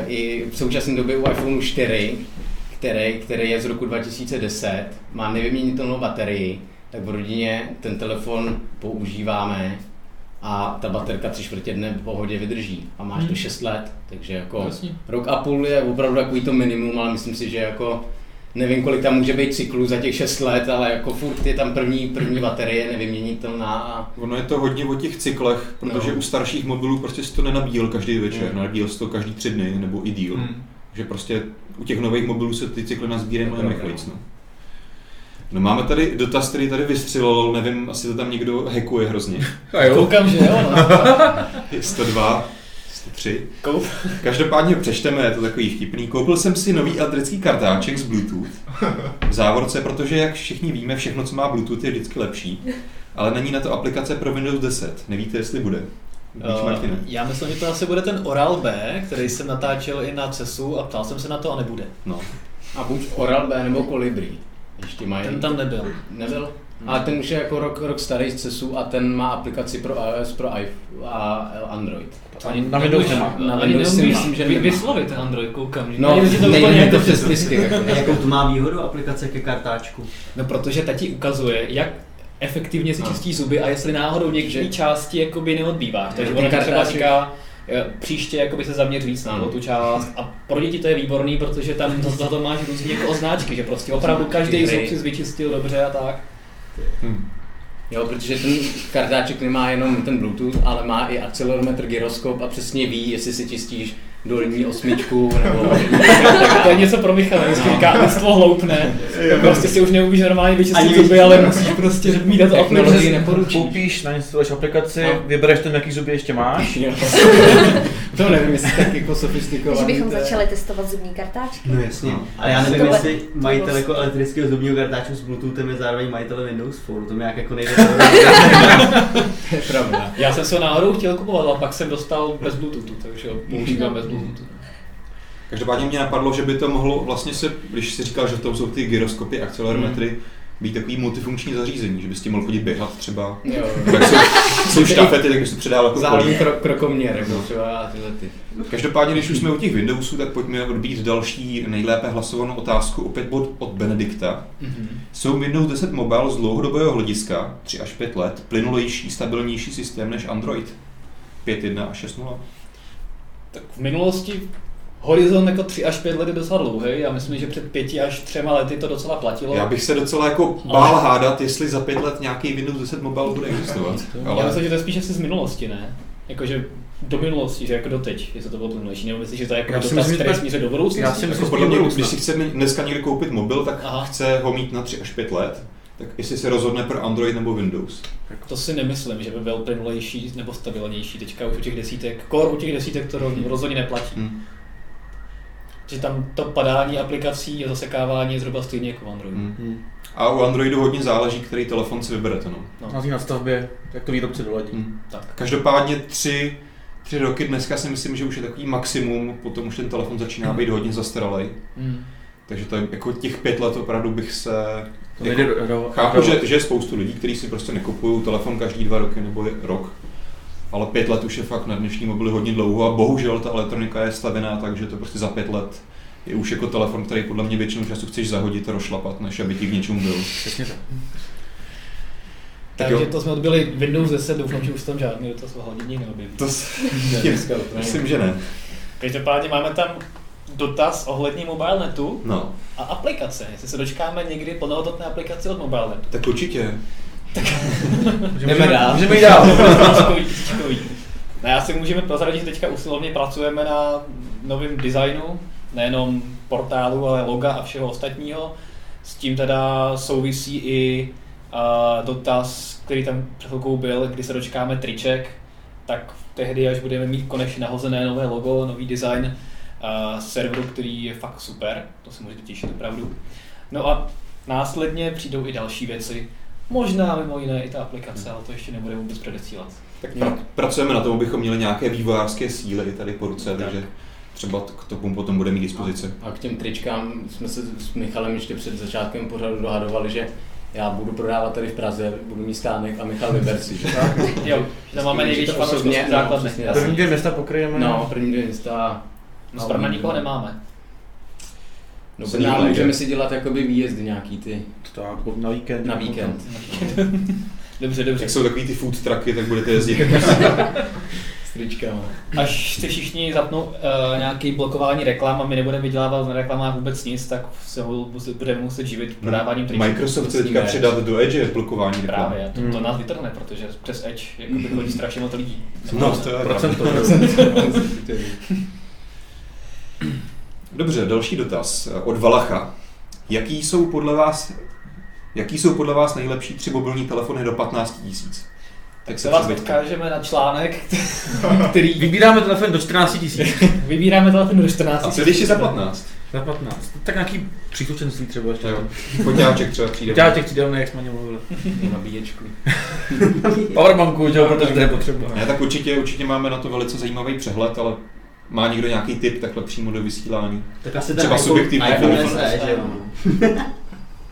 i v současné době u iPhone 4, který je z roku 2010, má nevyměnitelnou baterii, tak v rodině ten telefon používáme a ta baterka 3/4 dne v pohodě vydrží a máš to 6 let, takže jako jasně. Rok a půl je opravdu takový to minimum, ale myslím si, že jako nevím, kolik tam může být cyklů za těch 6 let, ale jako furt je tam první baterie nevyměnitelná. A... Ono je to hodně o těch cyklech, protože u starších mobilů prostě si to nenabíjel každý večer, nabíjel si to každý 3 dny nebo i díl. Že prostě u těch nových mobilů se ty cykly nazbírají mnohem rychlejc. No máme tady dotaz, který tady vystřelil, nevím, asi to tam někdo hackuje hrozně. A jo. Koukám, že jo. 102, 103. Každopádně přečteme, je to takový vtipný. Koupil jsem si nový elektrický kartáček z Bluetooth. V závorce, protože jak všichni víme, všechno, co má Bluetooth, je vždycky lepší. Ale není na to aplikace pro Windows 10. Nevíte, jestli bude. Já myslím, že to asi bude ten Oral-B, který jsem natáčel i na CESu a ptal jsem se na to a nebude. No. A buď Oral-B nebo Kolibri. Ještě mají. Ten tam nebyl. Nebyl? Ale ten už je jako rok starý z CESu a ten má aplikaci pro iOS, pro iPhone a Android. Ani na Windows nemá. Na Windows si myslím, že nemá. Vyslovit Android, koukám. No, nejde to přes tisky. Jakou to má výhodu aplikace ke kartáčku? No, protože ta ti ukazuje, jak efektivně si čistí zuby a jestli náhodou některé části jakoby neodbýváš. Takže ona třeba říká, příště jakoby se zaměř víc na tu část a pro děti to je výborný, protože tam za to máš různý jako označky, že prostě opravdu každý zub si vyčistil dobře a tak. Jo, protože ten kartáček nemá jenom ten Bluetooth, ale má i akcelerometr, gyroskop a přesně ví, jestli si čistíš dolní osmičku nebo... To je něco pro Michala, když kámstvo hloupne, prostě si už neumíš normálně vyčistit zuby, ale musíš prostě mít na to aplikaci. Koupíš, nainstaluješ aplikaci, vybereš ten, jaký zuby ještě máš. To nevím, jestli tak jako sofistikovaný. Že bychom začali testovat zubní kartáčky. No jasně, ale já nevím, jestli majitel jako elektrického zubního kartáčku s Bluetoothem je zároveň majitel Windows Phone, to mi nějak jako nejde. To je pravda. Já jsem se náhodou chtěl kupovat, ale pak jsem dostal bez Bluetoothu, takže používám bez Bluetoothu. Každopádně mě napadlo, že by to mohlo vlastně se, když jsi říkal, že to jsou ty gyroskopy, akcelerometry, být takový multifunkční zařízení, že bys tím mohl chodit běhat třeba. Jo. Tak jsou štafety, tak bys to předával jako zároveň krokoměr, třeba tyhle ty. Každopádně, když už jsme u těch Windowsů, tak pojďme odbít další nejlépe hlasovanou otázku, opět bod od Benedikta. Jsou Windows 10 Mobile z dlouhodobého hlediska, 3 až 5 let, plynulejší, stabilnější systém než Android? 5.1 a 6.0. Tak v minulosti horizont jako 3 až 5 let je docela dlouhý, já myslím, že před 5 až 3 lety to docela platilo. Já bych se docela jako bál hádat, jestli za 5 let nějaký Windows 10 Mobile bude existovat. Ale... Já myslím, že to je spíš asi z minulosti, ne? Jakože do minulosti, že jako doteď, jestli to bylo plynulejší, nebo myslím, že to je jako dotaz, který smíře do budoucnosti. Já si myslím, že jako když si chce dneska někde koupit mobil, tak chce ho mít na 3 až 5 let. Tak jestli se rozhodne pro Android nebo Windows. To si nemyslím, že by byl plynulejší nebo stabilnější. Teďka už u těch desítek, kor u těch desítek to rozhodně neplatí. Že tam to padání aplikací a zasekávání je zhruba stejně jako Android. A u Androidu hodně záleží, který telefon si vyberete. Na té nastavbě, jak to výrobce doladí. Každopádně 3 roky dneska si myslím, že už je takový maximum, potom už ten telefon začíná být hodně zastaralej. Takže to je, jako těch 5 let opravdu bych se... Jako, chápu, že je spoustu lidí, kteří si prostě nekupují telefon každý 2 roky nebo rok. Ale 5 let už je fakt na dnešní mobily hodně dlouho a bohužel ta elektronika je stavěná tak, že to prostě za 5 let je už jako telefon, který podle mě většinou času chceš zahodit a rošlapat, než aby ti k něčemu byl. Takže to jsme odbyli Windows 10, doufám, že už tam žádný dotaz o hodině neobjeví. Myslím, že ne. Každopádně máme tam dotaz ohledně MobileNetu a aplikace. Jestli se dočkáme někdy plnohodnotné aplikace od MobileNetu. Tak určitě. Tak můžeme jít dál. No, asi můžeme prozradit, že teďka usilovně pracujeme na novém designu, nejenom portálu, ale loga a všeho ostatního. S tím teda souvisí i dotaz, který tam před chvilkou byl, kdy se dočkáme triček, tak tehdy, až budeme mít konečně nahozené nové logo, nový design serveru, který je fakt super, to se můžete těšit opravdu. No a následně přijdou i další věci, možná mimo jiné i ta aplikace, ale to ještě nebude vůbec předesílat. Tak pracujeme na tom, abychom měli nějaké vývojářské síly tady po ruce, takže třeba k tomu potom bude mít dispozice. A k těm tričkám jsme se s Michalem ještě před začátkem pořadu dohadovali, že já budu prodávat tady v Praze, budu mít stánek a Michal vyber si, že tak? Jo, tam máme největší fanouškovský základny. První dvě města pokryjeme. No, první dvě města. No, Brna nikoho nemáme. No, Brna můžeme si dělat jakoby výjezdy nějaký ty. Tak, na víkend. Na víkend. Dobře. Jak jsou takový ty food trucky, tak budete jezdit. S tričkama. Až se všichni zapnou nějaké blokování reklam a my nebudeme vydělávat na reklamách vůbec nic, tak se budeme muset živit prodáváním tričků. Microsoft se teďka přidat do Edge blokování reklam. Právě, to nás vytrhne, protože přes Edge jakoby chodí strašně moc lidí. No, to je procento. Dobře, další dotaz od Valacha. Jaký jsou podle vás nejlepší 3 mobilní telefony do 15 000? Tak se vás odkážeme na článek, který... Vybíráme telefon do 14 000. Vybíráme telefon do 14 000. A co ještě za 15? Za 15. Tak nějaký příslušenství třeba ještě. Poťáček třeba přijde. Poťáček přidelný, jak jsme o něm mluvili. Nabíječku. Powerbanku, jo, protože to je potřeba. Ne, tak určitě máme na to velice zajímavý přehled, ale má někdo nějaký tip takhle přímo do vysílání? Tak asi třeba subjektivní.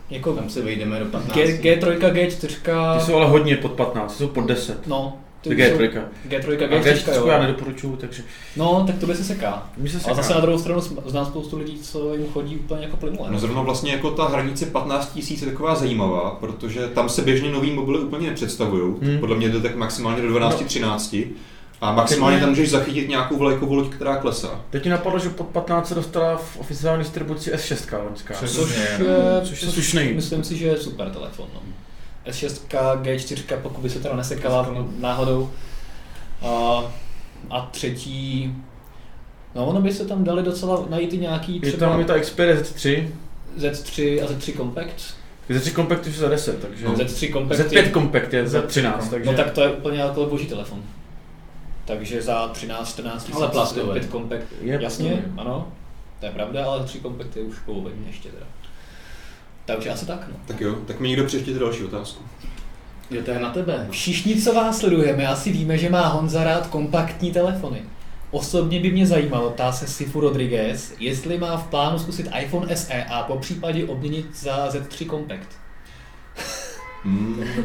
Jako tam se vejdeme do 15. G3, G4... Ty jsou ale hodně pod 15, jsou pod 10. No. G3, G4, jo. Já nedoporučuju, takže... No, tak to by se seká. Ale zase na druhou stranu znám spoustu lidí, co jim chodí úplně jako plynule. No zrovna vlastně jako ta hranice 15 000 je taková zajímavá, protože tam se běžně nový mobily úplně nepředstavují. Podle mě jde tak maximálně do 12, 13. A maximálně tam můžeš zachytit nějakou vlajkovou loď, která klesá. Teď mi napadlo, že pod 15 se dostala v oficiální distribuci S6 loňská. Což je slušný. Myslím si, že je super telefon. No. S6, G4, pokud by se teda nesekala náhodou. A třetí... No ono by se tam dali docela najít i nějaký třeba... Je tam ta Xperia Z3. Z3 a Z3 Compact. Z3 Compact už je za 10, takže... No. Z5 Compact je za 13, takže... No tak to je úplně jako boží telefon. Takže za 13-14 ale plastové. 5 Compact, jasně, ano, to je pravda, ale 3 Compact je už polovodně ještě teda. Takže asi tak, no. Tak jo, tak mi někdo přečtěte další otázku. Jo, to je na tebe. Všichni, co vás sledujeme, asi víme, že má Honza rád kompaktní telefony. Osobně by mě zajímalo, ptá se Sifu Rodriguez, jestli má v plánu zkusit iPhone SE a popřípadě obměnit za Z3 Compact.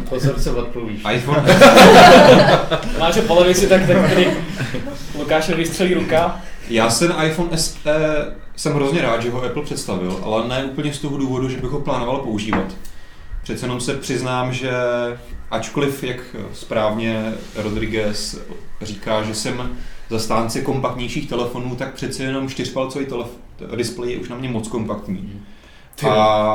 Pozor, se odpluvíš. iPhone. Máš polovi si tak tady Lukáše vystřelí ruka. Já jsem iPhone SE, jsem hrozně rád, že ho Apple představil, ale ne úplně z toho důvodu, že bych ho plánoval používat. Přece jenom se přiznám, že ačkoliv, jak správně Rodriguez říká, že jsem zastánce kompaktnějších telefonů, tak přece jenom 4-palcový displej je už na mě moc kompaktní. To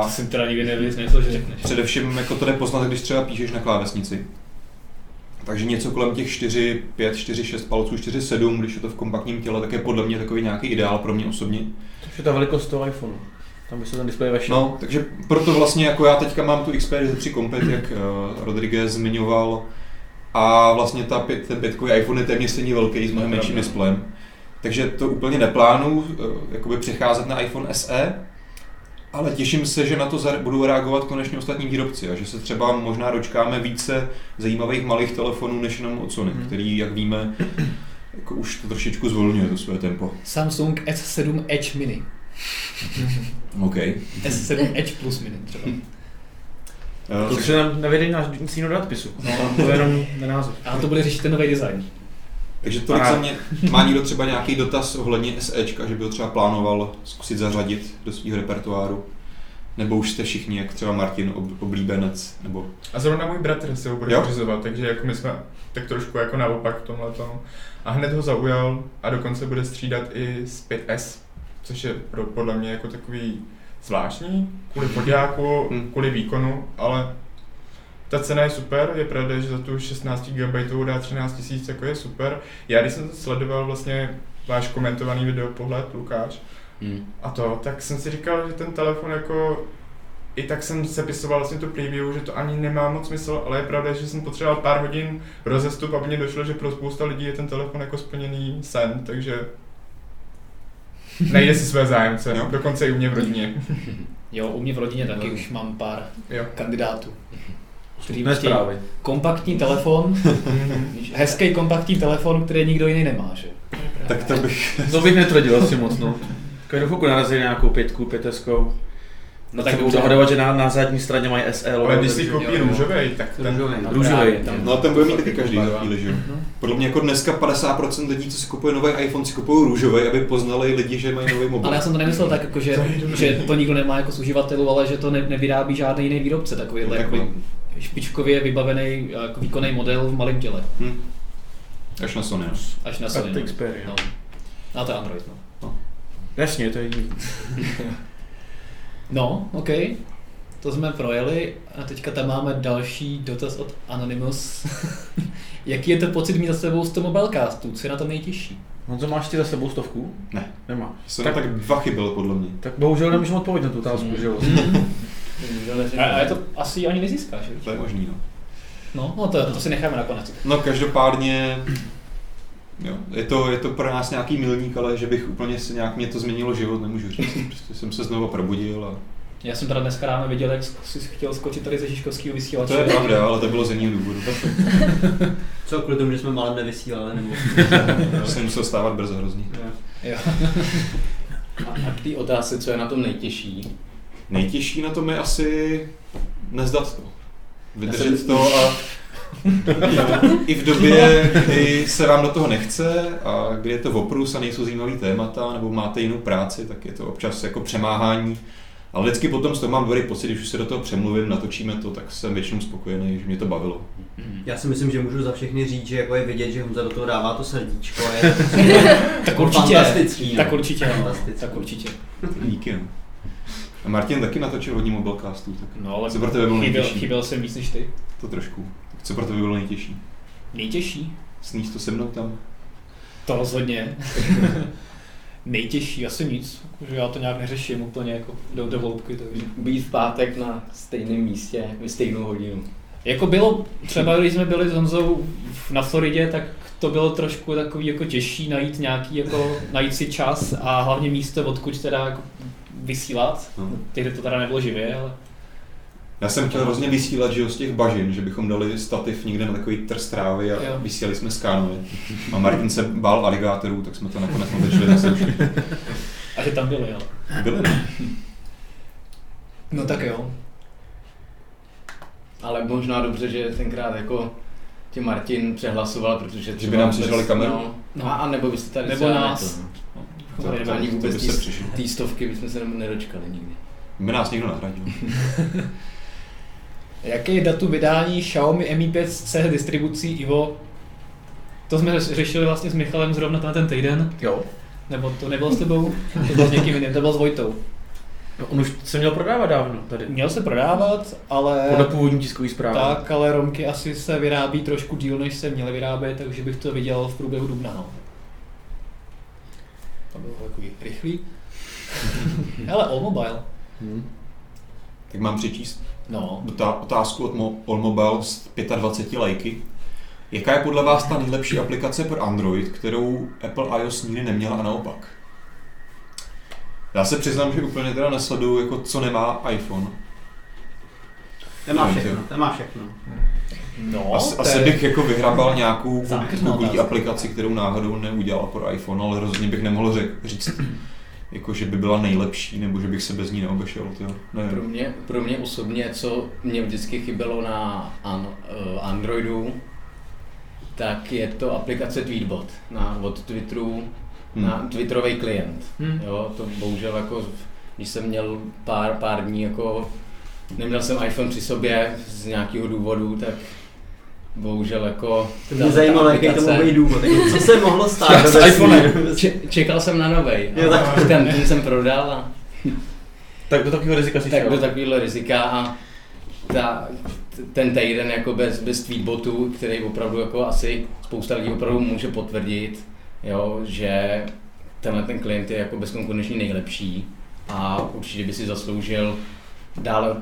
jsem teda nikdy nevěděl, že řekneš. Především jako to jde poznat, když třeba píšeš na klávesnici. Takže něco kolem těch 4, 5, 4, 6 palců, 4, 7, když je to v kompaktním těle, tak je podle mě takový nějaký ideál pro mě osobně. Což je ta velikost toho iPhoneu. Tam by se ten displej vešel. No, takže proto vlastně jako já teďka mám tu Xperia Z3 Compact, jak Rodriguez zmiňoval. A vlastně ten pětkový iPhone je téměř stejně velký s mnohem menším displejem. Takže to úplně neplánuju jakoby přecházet na iPhone SE. Ale těším se, že na to budou reagovat konečně ostatní výrobci a že se třeba možná dočkáme více zajímavých malých telefonů než jenom od Sony, který, jak víme, jako už to trošičku zvolňuje to své tempo. Samsung S7 Edge Mini. OK. S7 Edge Plus Mini třeba. To se nám nevěděl náš cínu nadpisu, to je jenom na název. A to bude řešit ten nový design. Takže tolik za mě. Má někdo třeba nějaký dotaz ohledně SEčka, že by ho třeba plánoval zkusit zařadit do svého repertoáru? Nebo už jste všichni, jak třeba Martin, oblíbenec? Nebo... A zrovna můj bratr se ho bude pořizovat, takže jako my jsme tak trošku jako naopak v tomhletom. A hned ho zaujal a dokonce bude střídat i s 5S. což je podle mě jako takový zvláštní, kvůli podějáku, kvůli výkonu, ale ta cena je super, je pravda, že za tu 16 GB dá 13 000, jako je super. Já když jsem sledoval vlastně váš komentovaný videopohled, Lukáš, a to, tak jsem si říkal, že ten telefon jako, i tak jsem sepisoval vlastně tu preview, že to ani nemá moc smysl, ale je pravda, že jsem potřeboval pár hodin rozestup, aby mě došlo, že pro spousta lidí je ten telefon jako splněný sen, takže najde si své zájemce, no? Dokonce i u mě v rodině. Jo, u mě v rodině taky už mám pár kandidátů, který chtějí kompaktní telefon, hezký kompaktní telefon, který nikdo jiný nemá, že? Tak to bych... To bych netvrdil asi moc, no. Když dofoku narazili nějakou pěteskou, no tak dohodovat, že na zadní straně mají SL. Ale když si koupí růžovej, tak ten růžovej. No ten bude mít taky každý za chvíli, že? Podle mě jako dneska 50% lidí, co si kupuje nový iPhone, si kupují růžovej, aby poznali lidi, že mají nový mobil. Ale já jsem to nemyslel tak, jako, že to nikdo nemá jako z uživatelů, ale že to nevyrábí žádný jiný výrobce, takovýhle jako špičkově vybavený jako výkonný model v malém těle. Až na Sony. Až na Sony. A to je Android, no. Jasně, to je jiný. No, OK. To jsme projeli a teďka tam máme další dotaz od Anonymous. Jaký je to pocit mít za sebou 100 Mobilecastu? Co je na tom nejtěžší? Honzo, máš ty za sebou 100? Ne, nemáš. Tak dva chybělo podle mě. Tak bohužel nemůžu odpovědět na tu otázku, že jo? A to asi ani nezískáš. To je možný, no. No, to si necháme nakonec. No, každopádně... Jo, je to pro nás nějaký milník, ale že bych úplně se nějak mě to změnilo život, nemůžu říct. Prostě jsem se znovu probudil a... Já jsem teda dneska ráno viděl, jak jsi chtěl skočit tady ze Žižkovského vysílače. To je pravda, ale to bylo z jiného důvodu. Co, kvůli tomu, že jsme málem nevysílali, nebo... Jsem musel stávat brzo hrozně. Jo. A k té otázce, co je na tom nejtěžší? Nejtěžší na tom je asi nezdat to. Vydržet to a... I v době, kdy se vám do toho nechce a kdy je to voprus a nejsou zajímavý témata nebo máte jinou práci, tak je to občas jako přemáhání. Ale vždycky potom z toho mám dobrý pocit, když už se do toho přemluvím, natočíme to, tak jsem většinou spokojený, že mě to bavilo. Já si myslím, že můžu za všechny říct, že jako je vidět, že Honza do toho dává to srdíčko. Je tak určitě, fantastický. Tak určitě, tak určitě. Díky. A Martin taky natočil hodně Mobilecastů, tak no, ale co pro tebe bylo nejtěžší? Chyběl jsem víc než ty. To trošku. Co pro tebe bylo nejtěžší? Nejtěžší? Sníš to se mnou tam? To rozhodně. Nejtěžší asi nic, že já to nějak neřeším úplně jako do hloubky. Takže. Být v pátek na stejném místě, ve stejnou hodinu. Jako bylo, třeba když jsme byli s Honzou na Floridě, tak to bylo trošku takový jako těžší najít nějaký, jako najít si čas a hlavně místo, odkud teda jako vysílat. Tehdy to teda nebylo živě, ale... Já jsem chtěl hrozně vysílat, že z těch bažin, že bychom dali stativ někde na takový trst trávy a vysílali jsme z kánoe. A Martin se bál aligátorů, tak jsme to nakonec natečili na souši. A že tam byli, jo? Byli, ne? No tak jo. Ale možná dobře, že tenkrát jako tě Martin přehlasoval, protože... Že by nám sežrali kameru? No, a nebo byste tady... Nebo nás. To ani vůbec tý stovky bychom se nedočkali nikdy. By nás někdo nahradil. Jaké je datum vydání Xiaomi Mi 5C distribucí Ivo? To jsme řešili vlastně s Michalem zrovna ten týden. Jo. Nebo to nebylo s tebou? To bylo s někým jiným, to bylo s Vojtou. No, on už se měl prodávat dávno tady. Měl se prodávat, ale... Podle původní tiskové zprávy. Tak, ale romky asi se vyrábí trošku díl, než se měly vyrábět, takže bych to viděl v průběhu dubna. No. To bylo takový rychlý. Hele, Allmobile. Tak mám přečíst? No. Otázku od Allmobile z 25 lajky. Jaká je podle vás ta nejlepší aplikace pro Android, kterou Apple iOS nikdy neměla a naopak? Já se přiznám, že úplně teda nesleduju, jako co nemá iPhone. Ten má všechno. No, asi bych jako vyhrabal nějakou Google aplikaci, kterou náhodou neudělala pro iPhone, ale rozhodně bych nemohl říct, jako že by byla nejlepší, nebo že bych se bez ní neobešel. Pro mě osobně, co mě vždycky chybělo na Androidu, tak je to aplikace Tweetbot od Twitteru, na Twitterový klient. Jo, to bohužel jako, když jsem měl pár dní, jako neměl jsem iPhone při sobě z nějakého důvodu, tak bohužel jako... To mě zajímalo, jaký to mohl být důvod. Co se mohlo stát? S iPhone. Čekal jsem na novej. Ten jsem prodal a... Tak do takového rizika si šel. Tak do takového rizika a ten týden jako bez tweetbotu, který opravdu jako asi spousta lidí opravdu může potvrdit, jo, že tenhle ten klient je jako bezkonkurenčně nejlepší a určitě by si zasloužil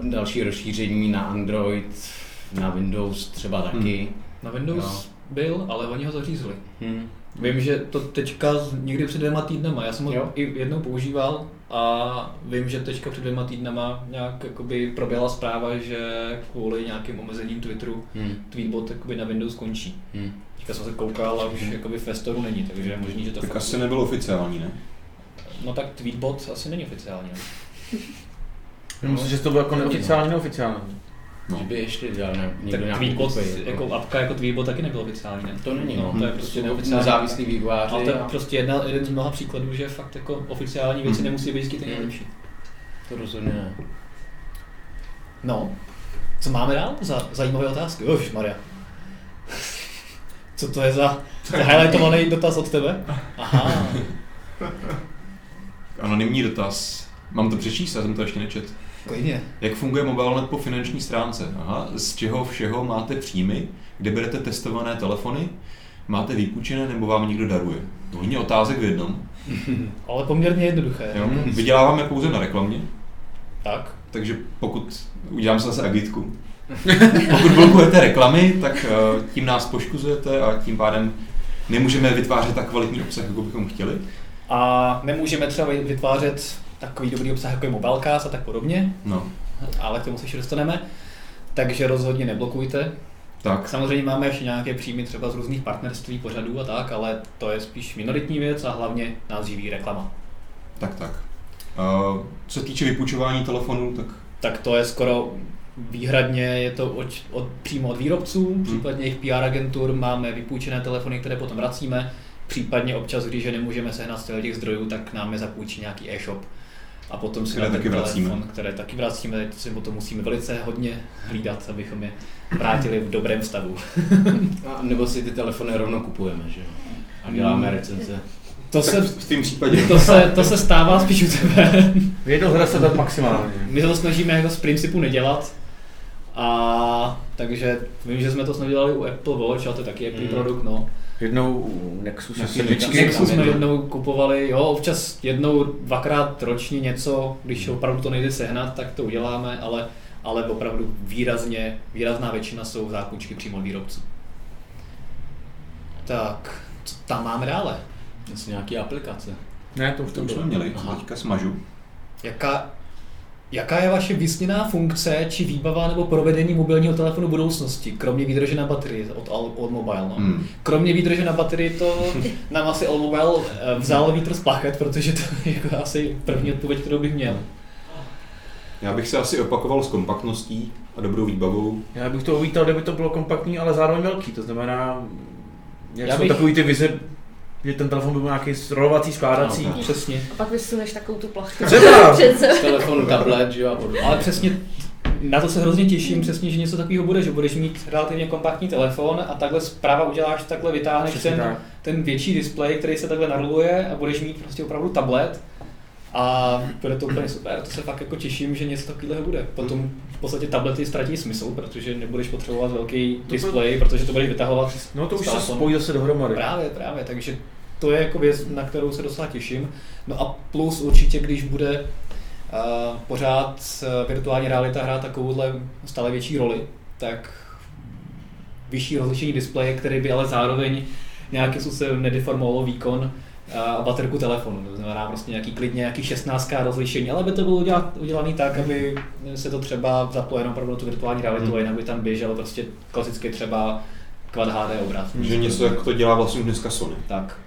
další rozšíření na Android, na Windows třeba taky. Na Windows byl, ale oni ho zařízli. Vím, že to teďka někdy před 2 týdnama, já jsem ho i jednou používal a vím, že teďka před 2 týdnama nějak jakoby proběhla zpráva, že kvůli nějakým omezením Twitteru Tweetbot jakoby na Windows končí. Teďka jsem se koukal a už jakoby v Festoru není, takže je možný, že to... Tak asi nebylo oficiální, ne? No tak Tweetbot asi není oficiální. Myslím, že to bylo jako neoficiální, neoficiální. No. Že by ještě dělal někdo nějaký koupit. Jako apka jako Tweetbot taky nebylo oficiální, ne? To není, no. To je prostě neoficiální. Závislý vývojáři. Ale to je prostě jeden z mnoha příkladů, že fakt jako oficiální věci nemusí být vždycky nejlepší. To rozhodně ne. No, co máme dál za zajímavé otázky? Jožmarja. Co to je za highlightovaný dotaz od tebe? Aha. Anonymní dotaz. Mám to přečíst, já jsem to ještě nečet. Klidně. Jak funguje MobileNet po finanční stránce? Aha, z čeho všeho máte příjmy? Kde berete testované telefony? Máte výpůjčené nebo vám někdo daruje? To hodně otázek v jednom. Ale poměrně jednoduché. Jo? Vyděláváme pouze na reklamě. Tak. Takže pokud... Udělám se zase agitku. Pokud blokujete reklamy, tak tím nás poškozujete a tím pádem nemůžeme vytvářet tak kvalitní obsah, jako bychom chtěli. A nemůžeme třeba vytvářet takový dobrý obsah, jako je Mobilecast a tak podobně, no. Ale k tomu se ještě dostaneme, takže rozhodně neblokujte. Tak. Samozřejmě máme ještě nějaké příjmy třeba z různých partnerství, pořadů a tak, ale to je spíš minoritní věc a hlavně nás živí reklama. Tak. Co se týče vypůjčování telefonů, tak to je skoro výhradně, je to přímo od výrobců, případně jejich PR agentur, máme vypůjčené telefony, které potom vracíme, případně občas, když je nemůžeme sehnat z těch zdrojů, tak nám je zapůjčí nějaký e-shop. A potom si dáme telefon, které taky vracíme, nebo to musíme velice hodně hlídat, abychom je vrátili v dobrém stavu. A nebo si ty telefony rovno kupujeme, že? A děláme recenze. To se v tom případě. To se stává spíš u tebe. Věděl hra se dát maximálně. My to snažíme jako z principu nedělat. A takže vím, že jsme to snad dělali u Apple Watch, ale to je taky Apple produkt, no. Jednou Nexus jsme jednou kupovali, jo, občas jednou, dvakrát ročně něco, když opravdu to nejde sehnat, tak to uděláme, ale opravdu výrazná většina jsou zákůjčky přímo od výrobců. Tak, co tam máme dále? Asi nějaké aplikace. Ne, to už tam jsme měli, teďka smažu. Jaká je vaše vysněná funkce či výbava nebo provedení mobilního telefonu budoucnosti, kromě výdrže na baterii od Allmobile? No? Kromě výdrže na baterii to nám asi Allmobile vzal vítr z plachet, protože to je jako asi první odpověď, kterou bych měl. Já bych se asi opakoval s kompaktností a dobrou výbavou. Já bych to uvítal, kdyby to bylo kompaktní, ale zároveň velký, to znamená, jsou takový ty vize, že ten telefon byl nějaký rolovací, skládací, no, přesně. A pak vysuneš takovou tu plachtu. Telefon, tablet, jo. Ale přesně, na to se hrozně těším, přesně, že něco takového bude, že budeš mít relativně kompaktní telefon a takhle zprava uděláš, takhle vytáhneš ten větší displej, který se takhle naroluje a budeš mít prostě opravdu tablet. A bude to úplně super, to se fakt jako těším, že něco takového bude. Potom v podstatě tablety ztratí smysl, protože nebudeš potřebovat velký displej, protože to budeš vytahovat. No to už se spojí zase dohromady. Právě, takže to je jako věc, na kterou se docela těším. No a plus určitě, když bude pořád virtuální realita hrát takovouhle stále větší roli, tak vyšší rozlišení displeje, který by ale zároveň nějakým způsobem nedeformoval výkon a baterku telefonu, to znamená prostě klidně nějaký 16K rozlišení, ale by to bylo udělané tak, aby se to třeba zapojeno pro tu virtuální realitu, jinak by tam běželo prostě klasicky třeba Quad HD obraz. Že něco jako to dělá vlastně dneska Sony. Tak.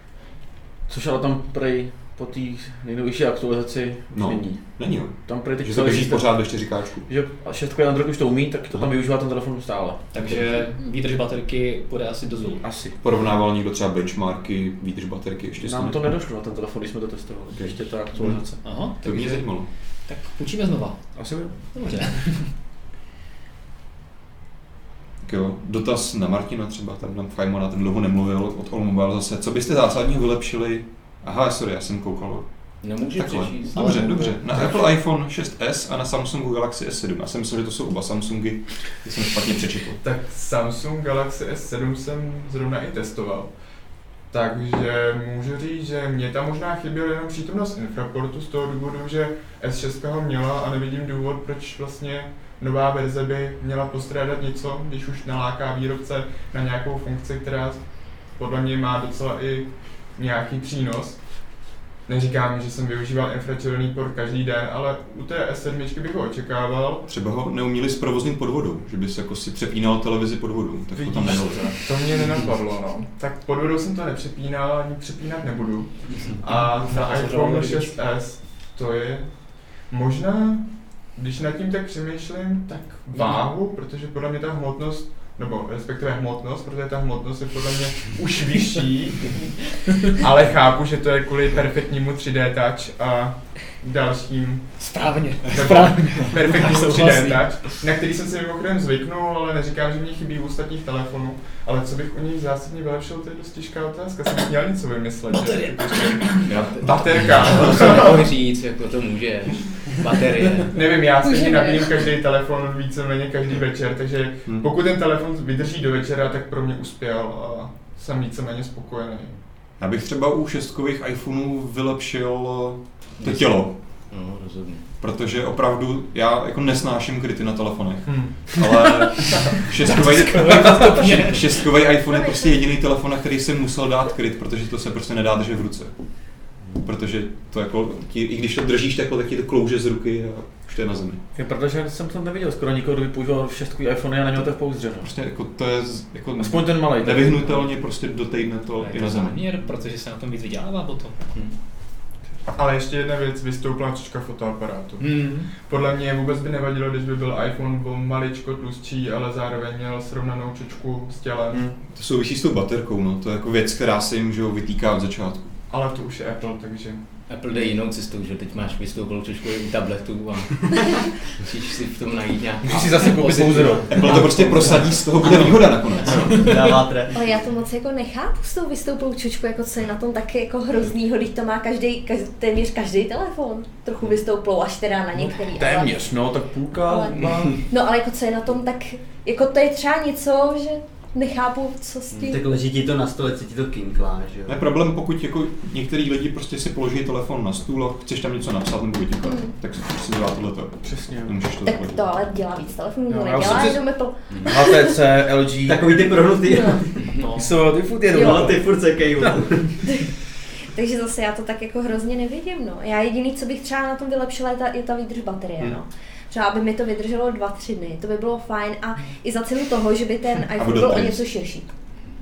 Což ale tam prej po té nejnovější aktualizaci není. Není, jo. Tam prej teď to běží pořád ve 4K. Že a 6 na Android už to umí, tak to tam využívá ten telefon stále. Takže výdrž baterky bude asi do zůl. Asi. Porovnával někdo třeba benchmarky, výdrž baterky ještě stále. Nám to nedošlo na ten telefon, když jsme to testovali. Okay. Ještě ta aktualizace. Aha, to mě zajímalo. Tak půjčíme znova. Asi jo. Dobře. Tak jo, dotaz na Martina třeba, tam nám Fajmona, ten dlouho nemluvil, od Allmobile zase. Co byste zásadně vylepšili? Aha, sorry, já jsem koukal. Nemůžu přečíst. Dobře. Na Apple iPhone 6s a na Samsungu Galaxy S7. Já jsem myslel, že to jsou oba Samsungy, ty jsem špatně přečetl. Tak Samsung Galaxy S7 jsem zrovna i testoval. Takže můžu říct, že mě tam možná chyběla jenom přítomnost infraportu z toho důvodu, že S6 ho měla a nevidím důvod, proč vlastně nová verze by měla postrádat něco, když už naláká výrobce na nějakou funkci, která podle mě má docela i nějaký přínos. Neříkám, že jsem využíval infračervený port každý den, ale u té S7 bych ho očekával. Třeba ho neuměli s provozným podvodou, že by se jako si přepínal televizi podvodou, tak to tam nedalo. To mě nenapadlo, no. Tak podvodou jsem to nepřepínal, ani přepínat nebudu. A na iPhone 6s to je možná, když nad tím tak přemýšlím, tak váhu, protože podle mě ta hmotnost, nebo respektive hmotnost, protože ta hmotnost je podle mě už vyšší, ale chápu, že to je kvůli perfektnímu 3D touch a dalším... Správně. Perfektnímu 3D touch, na který jsem si mimochodem zvyknul, ale neříkám, že mě chybí u ostatních telefonů, ale co bych u nich zásadně vylepšil, to je dost těžká otázka, jsem měl něco vymyslet. Baterka. To se nemohu říct, jako to může. Baterie. Nevím, já stejně nabíjím každý telefon víceméně každý večer, takže pokud ten telefon vydrží do večera, tak pro mě uspěl a jsem víceméně spokojený. Já bych třeba u šestkových iPhoneů vylepšil to tělo. No, rozhodně. Protože opravdu já jako nesnáším kryty na telefonech, ale šestkový iPhone je prostě jediný telefon, na který jsem musel dát kryt, protože to se prostě nedá držet v ruce. Protože to jako, i když to držíš takhle, tak ti to klouže z ruky a už to je na zemi. Je, protože jsem to neviděl skoro nikoho, kdo by používal šestkový iPhone a na něho to v pouzdře. Prostě jako to je jako aspoň ten malej, nevyhnutelně prostě do týdne to i na zemi. Záměr, protože se na tom víc vydělává potom. Ale ještě jedna věc, vystoupila čočka fotoaparátu. Podle mě vůbec by nevadilo, když by byl iPhone maličko tlustší, ale zároveň měl srovnanou čočku s tělem. To souvisí s tou baterkou, no. To je jako věc, která se jim že vytýká od začátku. Ale to už je Apple, takže... Apple jde jinou cestou, že teď máš vystoupilou čočku i tabletu a musíš si v tom najít nějakou... Musíš si zase koupit pouzdro. Apple to prostě prosadí, z toho bude výhoda nakonec. Ale já to moc jako nechápu s tou vystoupilou čočku, jako co je na tom taky jako hroznýho, když to má téměř každý telefon. Trochu vystouplou, až teda na některý. No, téměř, ale... no, tak půlka. Ale jako co je na tom, tak jako to je třeba něco, že... Nechápu, co s tím. Tak leží ti to na stole, ti to kinklá, že jo? Ne, problém, pokud jako některý lidi prostě si položí telefon na stůl a chceš tam něco napsat nebo vytikat, tak si dělá tohleto. Přesně. To tak to ale dělá víc telefonů, nedělá jenom Apple. HTC, LG. Takový ty prohnutý. No. Jsou ty furt jenom, ale ty furt sekejou. Takže zase já to tak jako hrozně nevidím, no. Já jediný, co bych třeba na tom vylepšila, je ta výdrž baterie, no. Třeba by mi to vydrželo 2-3 dny, to by bylo fajn a i za cenu toho, že by ten iPhone byl o něco širší.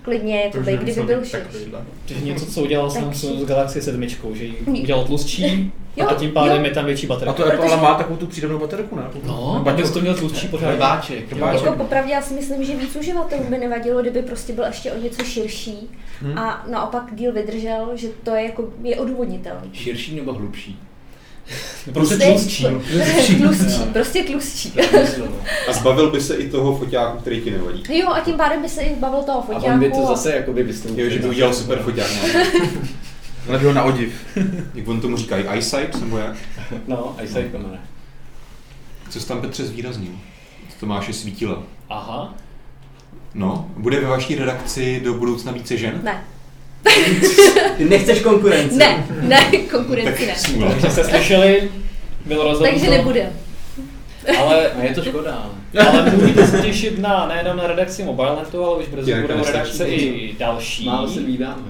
Klidně, jakoby, kdyby byl širší. Takže něco, co udělal Samsung s Galaxy 7, že ji udělal tlustší a tím pádem je tam větší baterka. A to Apple má takovou tu přídavnou baterku, ne? No, baterku to měl tlustší pořád. Jako popravdě já si myslím, že víc uživatelů by nevadilo, kdyby prostě byl ještě o něco širší a naopak díl vydržel, že to je, jako, je odůvodnitelné. Širší nebo hlubší? Prostě tlustší. A zbavil by se i toho foťáku, který ti nevadí. Jo, a tím pádem by se i zbavil toho foťáku. A on by to zase jakoby vystoupil. Jo, že by udělal super foťák. Ale by ho na odiv. Jak on tomu říkají, eyesight nebo jak? No, eyesight kamera. Co jsi tam, Petře, zvýraznil? To máš je svítila. Aha. No, bude ve vaší redakci do budoucna více žen? Ne. Ty nechceš konkurenci. Ne, konkurenci ne. Takže se slyšeli, byl rozhodnuto. Takže nebude. Ale je to škoda. Ale můžete se těšit nejenom na redakci Mobilenetu, ale už brzy budou redakce i další. Málo se vídáme.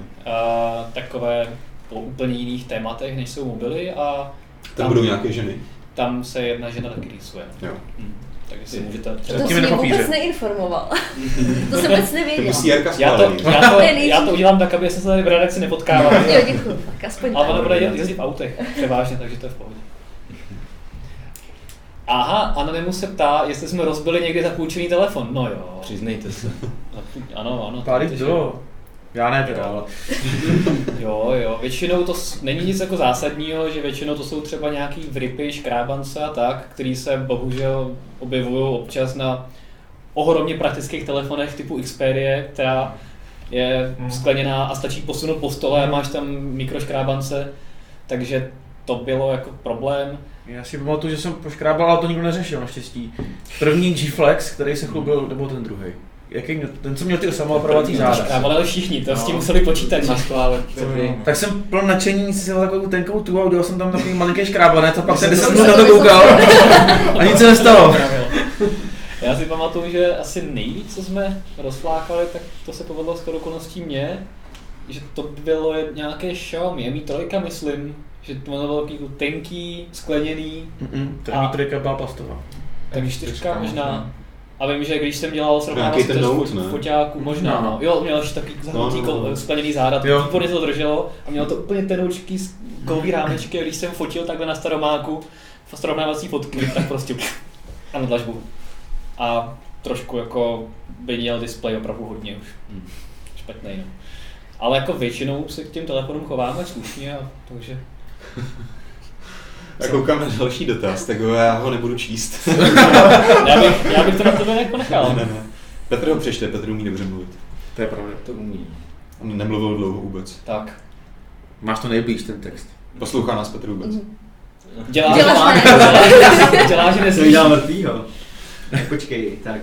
Takové po úplně jiných tématech, než jsou mobily a... Tam budou nějaké ženy. Tam se jedna žena taky rýsuje. Takže si můžete... To jsi mě vůbec neinformoval. To jsem vůbec nevěděl. Já to udělám tak, aby jsem se tady v redakci nepotkával. Jo, děkuji. Ale ono bude jezdit v autech převážně, takže to je v pohodě. Aha, Anonymous se ptá, jestli jsme rozbili někdy zapůjčený telefon. No jo. Přiznejte se. Ano. Pády bylo. Já ne teda, ale... Jo, většinou to není nic jako zásadního, že většinou to jsou třeba nějaký vrypy, škrábance a tak, který se bohužel objevují občas na ohromně praktických telefonech typu Xperia, která je skleněná a stačí posunout po stole a máš tam mikroškrábance, takže to bylo jako problém. Já si pamatuju, že jsem poškrábal, ale to nikdo neřešil naštěstí. První G-Flex, který se chlubil, nebo ten druhý? Jaký, ten, co měl ty samoopravovací záda. Ale všichni, to s tím museli počítat na škole. Tak jsem pln nadšení si takovou tenkou tu a udělal jsem tam takový malinký škrábanec a pak jsem 10 minut na to koukal a nic se nestalo. Já si pamatuju, že asi nejvíc, co jsme rozflákali, tak to se povedlo skoro okolností mě, že to bylo nějaké Xiaomi Mi 3, myslím, že to bylo tenký, skleněný. Mi 3 byla plastová. Tak 4 možná. A vím, že když jsem dělal srovnání s foťáku, možná, no. Jo, měl ještě takový skleněný záda, výborně to drželo a mělo to úplně tenoučký kový rámečky, když jsem fotil takhle na staromáku srovnávací fotky, tak prostě a na dlažbu. A trošku jako by měl displej opravdu hodně už, špatnej, no. Ale jako většinou se k těm telefonům chováme slušně, a takže... Já koukám na další dotaz, tak já ho nebudu číst. já bych to na tebe nějak ponechal. Ne. Petr ho přečte, Petr umí dobře mluvit. To je pravda. To umí. On nemluvil dlouho vůbec. Tak. Máš to nejblíž ten text. Poslouchá nás Petr vůbec. Dělá, že neslyší. Dělá mrtvýho. Tak počkej, tak.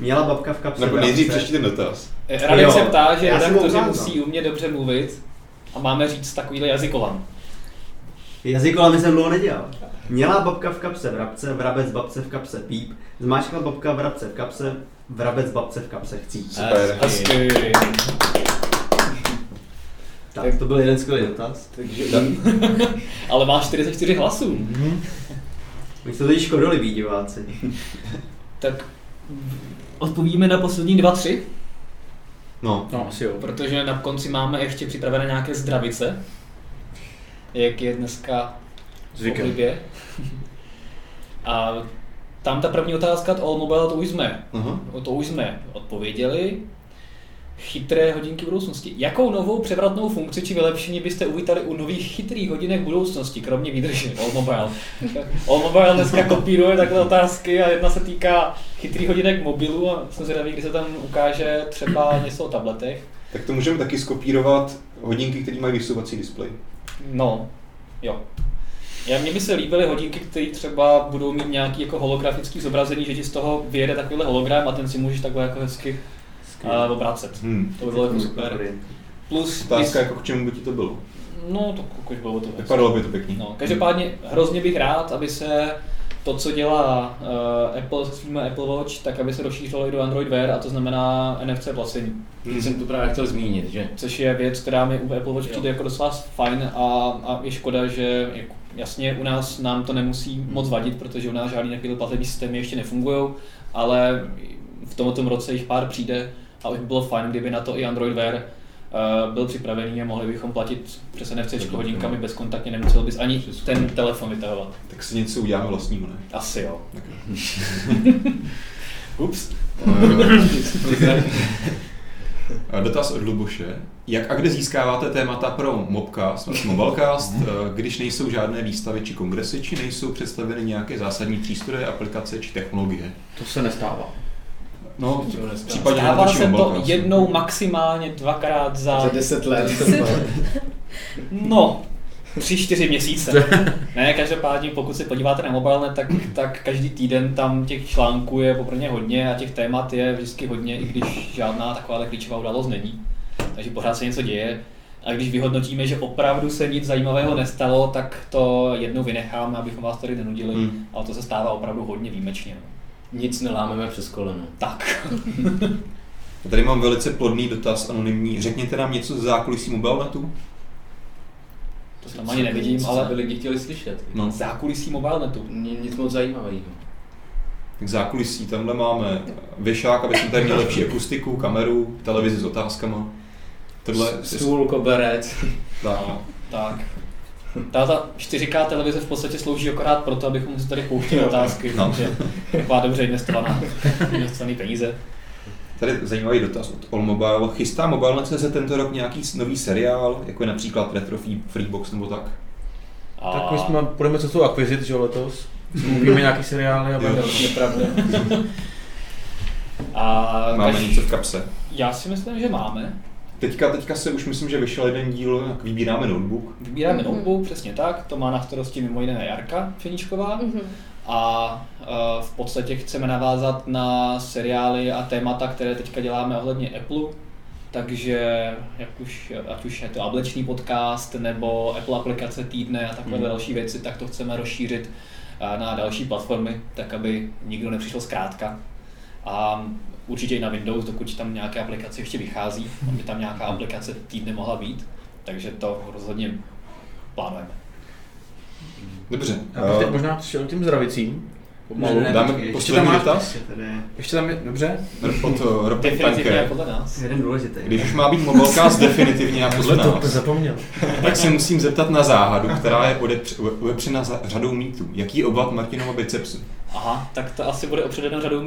Měla babka v kapse. Nebo nejdřív přečti ten dotaz. Radek se ptá, že redaktoři musí umět dobře mluvit a máme říct takovýhle jazykovan. Jazykola jsem dlouho nedělal. Měla babka v kapse vrabce, vrabec babce v kapse píp, zmáčkla babka vrabce v kapse, vrabec babce v kapse chcíp. Super. Tak to byl jeden skvělý dotaz. Takže... Ale máš 44 hlasů. My se tady škodolibí diváci. Tak odpovíme na poslední 2-3? No, asi jo. Protože na konci máme ještě připravené nějaké zdravice. Jak je dneska v oblibě. A tam ta první otázka od Allmobile, to už jsme odpověděli. Chytré hodinky budoucnosti. Jakou novou převratnou funkci či vylepšení byste uvítali u nových chytrých hodinek budoucnosti, kromě výdrže? Allmobile. Allmobile dneska kopíruje takhle otázky a jedna se týká chytrých hodinek mobilu a jsem zvědavý, kdy se tam ukáže třeba něco o tabletech. Tak to můžeme taky skopírovat hodinky, které mají vysouvací displej. No, jo. Mně by se líbily hodinky, které třeba budou mít nějaký jako holografický zobrazení, že ti z toho vyjede takovýhle hologram a ten si můžeš takhle jako hezky obrácet. To by bylo jako super. Plus otázka, jako k čemu by ti to bylo? No, to už bylo to hezky. Vypadalo by to pěkný. No, každopádně hrozně bych rád, aby se to, co dělá Apple se svým Apple Watch, tak aby se rozšířilo i do Android Wear, a to znamená NFC placení. Jsem to právě chtěl zmínit, že? Což je věc, která mi u Apple Watch přijde jako docela fajn a je škoda, že jako, jasně u nás nám to nemusí moc vadit, protože u nás žádný takovýhle platební systémy ještě nefungují, ale v tomto roce jich pár přijde a už by bylo fajn, kdyby na to i Android Wear byl připravený a mohli bychom platit přes NFC hodinkami bezkontaktně, nemusel bys ani ten telefon vytahovat. Tak si něco uděláme vlastním, ne? Asi jo. Ups. Dotaz od Luboše. Jak a kde získáváte témata pro Mobcast, Mobilecast, když nejsou žádné výstavy či kongresy, či nejsou představeny nějaké zásadní přístroje, aplikace či technologie? To se nestává. No, případně stává se to jednou, maximálně dvakrát za 10 let. No, 3-4 měsíce. Ne, každopádně, pokud se podíváte na Mobile.net, tak každý týden tam těch článků je poprvé hodně a těch témat je vždycky hodně, i když žádná taková klíčová událost není. Takže pořád se něco děje. A když vyhodnotíme, že opravdu se nic zajímavého nestalo, tak to jednou vynecháme, abychom vás tady nenudili. Ale to se stává opravdu hodně výjimečně. Nic nelámeme přes koleno. Tak. Tady mám velice plodný dotaz, anonymní. Řekněte nám něco ze zákulisí Mobilenetu? To tam ani nevidím, ale by lidi chtěli slyšet. No. Zákulisí Mobilenetu? Nic moc zajímavého. Tak zákulisí, tamhle máme věšák, aby jsme tady měli lepší akustiku, kameru, televizi s otázkama. Stůl, koberec. Tak. No, tak. Ta 4K televize v podstatě slouží akorát proto, abychom si tady pouštěli otázky, takže taková dobře investované peníze. Tady zajímavý dotaz od Allmobile. Chystá Mobile.cz tento rok nějaký nový seriál, jako je například Retro Freebox nebo tak? Tak my jsme budeme cestou akvizit, že letos? Mluvíme nějaký seriály a bude to nepravda. Máme něco v kapse? Já si myslím, že máme. Teďka se už myslím, že vyšel jeden díl, jak vybíráme notebook. Vybíráme notebook, přesně tak. To má na starosti mimo jiné Jarka Pšeničková. A v podstatě chceme navázat na seriály a témata, které teďka děláme ohledně Apple. Takže ať už je to ableční podcast nebo Apple aplikace týdne a takové další věci, tak to chceme rozšířit na další platformy, tak aby nikdo nepřišel zkrátka. A určitě i na Windows, dokud tam nějaké aplikace ještě vychází, aby tam nějaká aplikace týdne mohla být, takže to rozhodně plánujeme. Dobře. A možná šel tím zdravicím. Pomalu. Dáme poslední dotaz? Ještě tam je, dobře? Definitivně podle nás. Jeden důležitý. Když už má být Mobilecast definitivně a podle nás, to zapomněl. Tak se musím zeptat na záhadu, která je odepřena řadou mýtů. Jaký obvod Martinova bicepsu? Aha, tak to asi bude opředeno řadou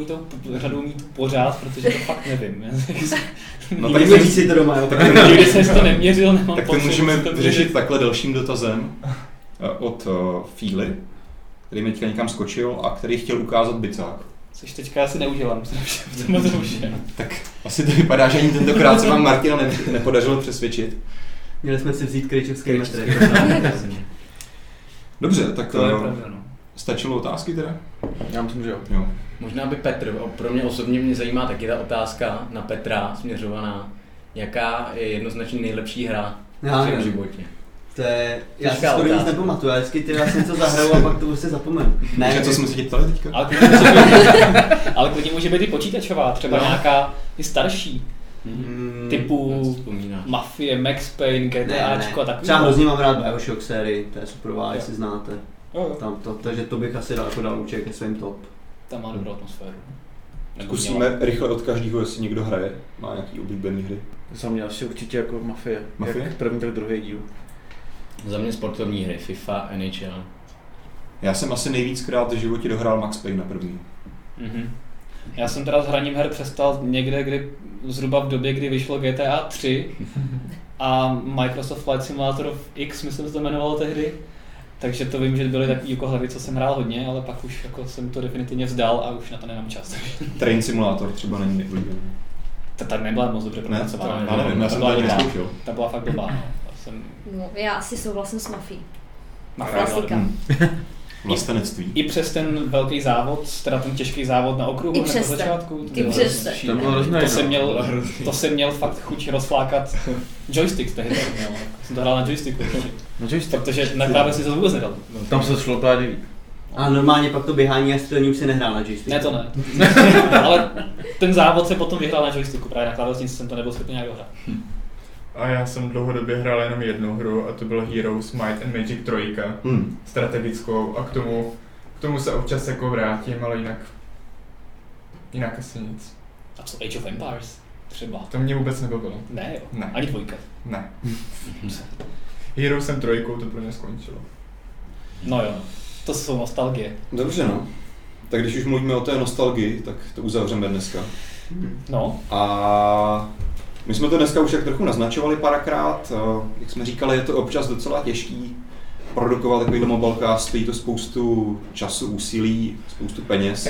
mýtů pořád, protože to fakt nevím. No tak víc si to doma, jo? Když jsem to neměřil, nemám pocit. Tak to můžeme řešit takhle dalším dotazem od Fíly, který mi teďka někam skočil a který chtěl ukázat bicák. Což teďka asi neudělám, v tom zrušen. Tak asi to vypadá, že ani tentokrát se vám Martina nepodařilo přesvědčit. Měli jsme si vzít kryčovský metr. Dobře, tak to je pravda, no. Stačilo otázky teda? Já myslím, že jo. Možná by Petr, pro mě osobně mě zajímá taky ta otázka na Petra směřovaná. Jaká je jednoznačně nejlepší hra v životě? To je, já si skoro nic nepamatuju, já vždycky ty vás něco zahraju a pak to už se zapomenu. Ne, co jsme si tě ptali teďka? Ale klidně může být i počítačová, třeba nějaká i starší, typu Mafie, Max Payne, GTAčko a takový. Třeba hrozně mám rád Bioshock sérii, to je superová, jestli znáte. Takže to bych asi dal jako účet ke svým top. Tam má dobrou atmosféru. Zkusíme rychle od každého, jestli někdo hraje, má nějaký oblíbený hry. Za mě asi určitě jako Mafie? Jak první, tak druhý díl. Za mě sportovní hry, FIFA, NHL. Já jsem asi nejvíckrát v životě dohrál Max Payne na první. Já jsem teda s hraním her přestal někde, zhruba v době, kdy vyšlo GTA 3 a Microsoft Flight Simulator X, myslím, se to jmenovalo tehdy. Takže to vím, že byly takové úkohlavy, co jsem hrál hodně, ale pak už jako jsem to definitivně vzdal a už na to nemám čas. Train Simulator třeba není neoblíbený. Ta tady nebyla moc dobře propracovaná. Ne, já jsem to neskoušel. Ta byla fakt blbá. No, já asi souhlasím s Mafí. Klasika. Vlastenectví. I přes ten velký závod, teda ten těžký závod na okruhu na začátku. To jsem měl fakt chuť rozflákat joystick tehdy. Jsem to hrál na joysticku. Protože na klávesi to vůbec nedal. Tam se šlo právě. A normálně pak to běhání a střelení už se nehrál na joysticku. Ne, to ne. Ale ten závod se potom vyhrál na joysticku. Právě na klávesi jsem to nebyl schopný nějak dohrát. A já jsem dlouhodobě hrál jenom jednu hru a to byl Heroes Might and Magic 3, strategickou, a k tomu se občas jako vrátím, ale jinak asi nic. A co Age of Empires třeba? To mě vůbec nebavilo. Ne jo, ne. Ani dvojka. Ne. Heroesem 3 to pro mě skončilo. No jo, to jsou nostalgie. Dobře no, tak když už mluvíme o té nostalgii, tak to uzavřeme dneska. No. A my jsme to dneska už tak trochu naznačovali párkrát, jak jsme říkali, je to občas docela těžký produkovat takovýhle mobilecast, stojí to spoustu času, úsilí, spoustu peněz.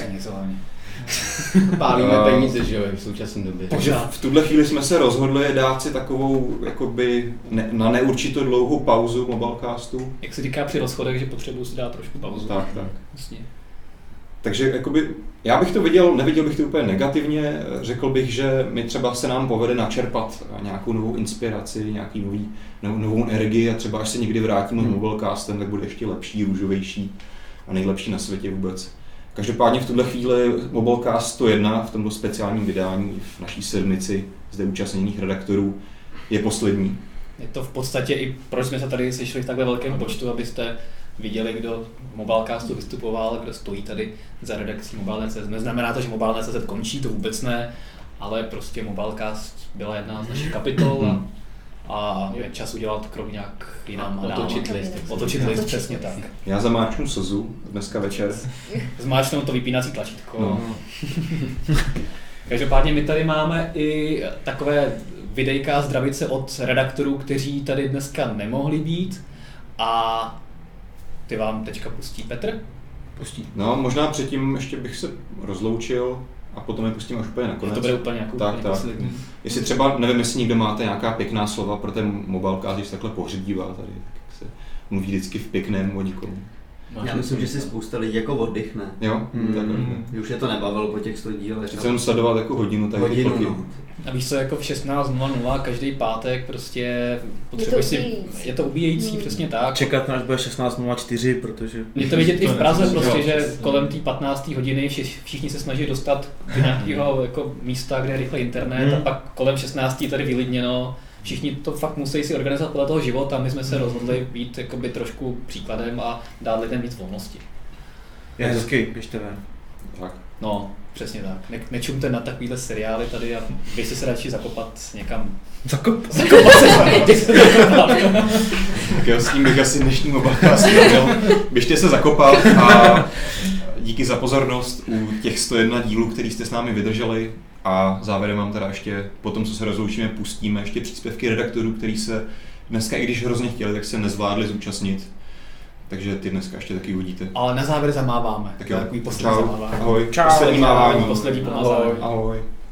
Pálíme peníze, že jo, v současné době. Takže v tuhle chvíli jsme se rozhodli dát si takovou jakoby na neurčito dlouhou pauzu mobilecastu. Jak se říká při rozchodech, že potřebuji si dát trošku pauzu. Tak. Jasně. Takže jakoby, já bych to viděl, neviděl bych to úplně negativně, řekl bych, že mi třeba se nám povede načerpat nějakou novou inspiraci, nějaký novou energii a třeba až se někdy vrátíme mobilecastem, tak bude ještě lepší, růžovější a nejlepší na světě vůbec. Každopádně v tuhle chvíli Mobilecast 101 v tomto speciálním vydání v naší sedmici zde účastněných redaktorů je poslední. Je to v podstatě i proč jsme se tady sešli v takhle velkém počtu, abyste viděli, kdo v Mobilecastu vystupoval, kdo stojí tady za redakcí Mobile.cz. Neznamená to, že Mobile.cz končí, to vůbec ne, ale prostě Mobilecast byla jedna z našich kapitol a je čas udělat krok nějak jinam a otočit list, přesně tak. Já zamáčnu slzu dneska večer. Zmáčnou to vypínací tlačítko. No. Každopádně my tady máme i takové videjka zdravice od redaktorů, kteří tady dneska nemohli být a ty vám teďka pustí Petr? Pustí. No, možná předtím ještě bych se rozloučil a potom je pustím až úplně nakonec. To bude úplně nějakou poslední. Jestli třeba, nevím, jestli někdo máte nějaká pěkná slova pro ten Mobilecast, když se takhle pohřbívá tady, tak se mluví vždycky v pěkném o někomu. Já myslím, že si spousta lidí jako oddychne. Jo, tak. Už je to nebavilo po těch 100 dílech. Chci jenom sledovat jako hodinu, tak hodinu. A víš co, jako v 16:00 každý pátek prostě potřebuješ si, je to ubíjející, přesně tak. Čekat nás bude 16:04, protože... Je to vidět i v Praze prostě, že kolem té 15. hodiny všichni se snaží dostat do nějakého jako místa, kde je rychle internet a pak kolem 16. tady vylidněno. Všichni to fakt musí si organizovat podle toho života, my jsme se rozhodli být jakoby trošku příkladem a dát lidem víc volnosti. Je hezky, běžte ven. Tak. No, přesně tak. Nečumte na takovýhle seriály tady a běž se radši zakopat někam. Zakopat se. Tak jo, s tím bych asi dnešní Mobilecast měl. Běžte se zakopat a díky za pozornost u těch 101 dílů, který jste s námi vydrželi. A závěrem mám teda ještě, po tom, co se rozloučíme, pustíme ještě příspěvky redaktorů, který se dneska, i když hrozně chtěli, tak se nezvládli zúčastnit. Takže ty dneska ještě taky uvidíte. Ale na závěr zamáváme. Tak jo. Takový poslední zamávání. Ahoj. Čau. Poslední mávání. Poslední pomazání. Ahoj.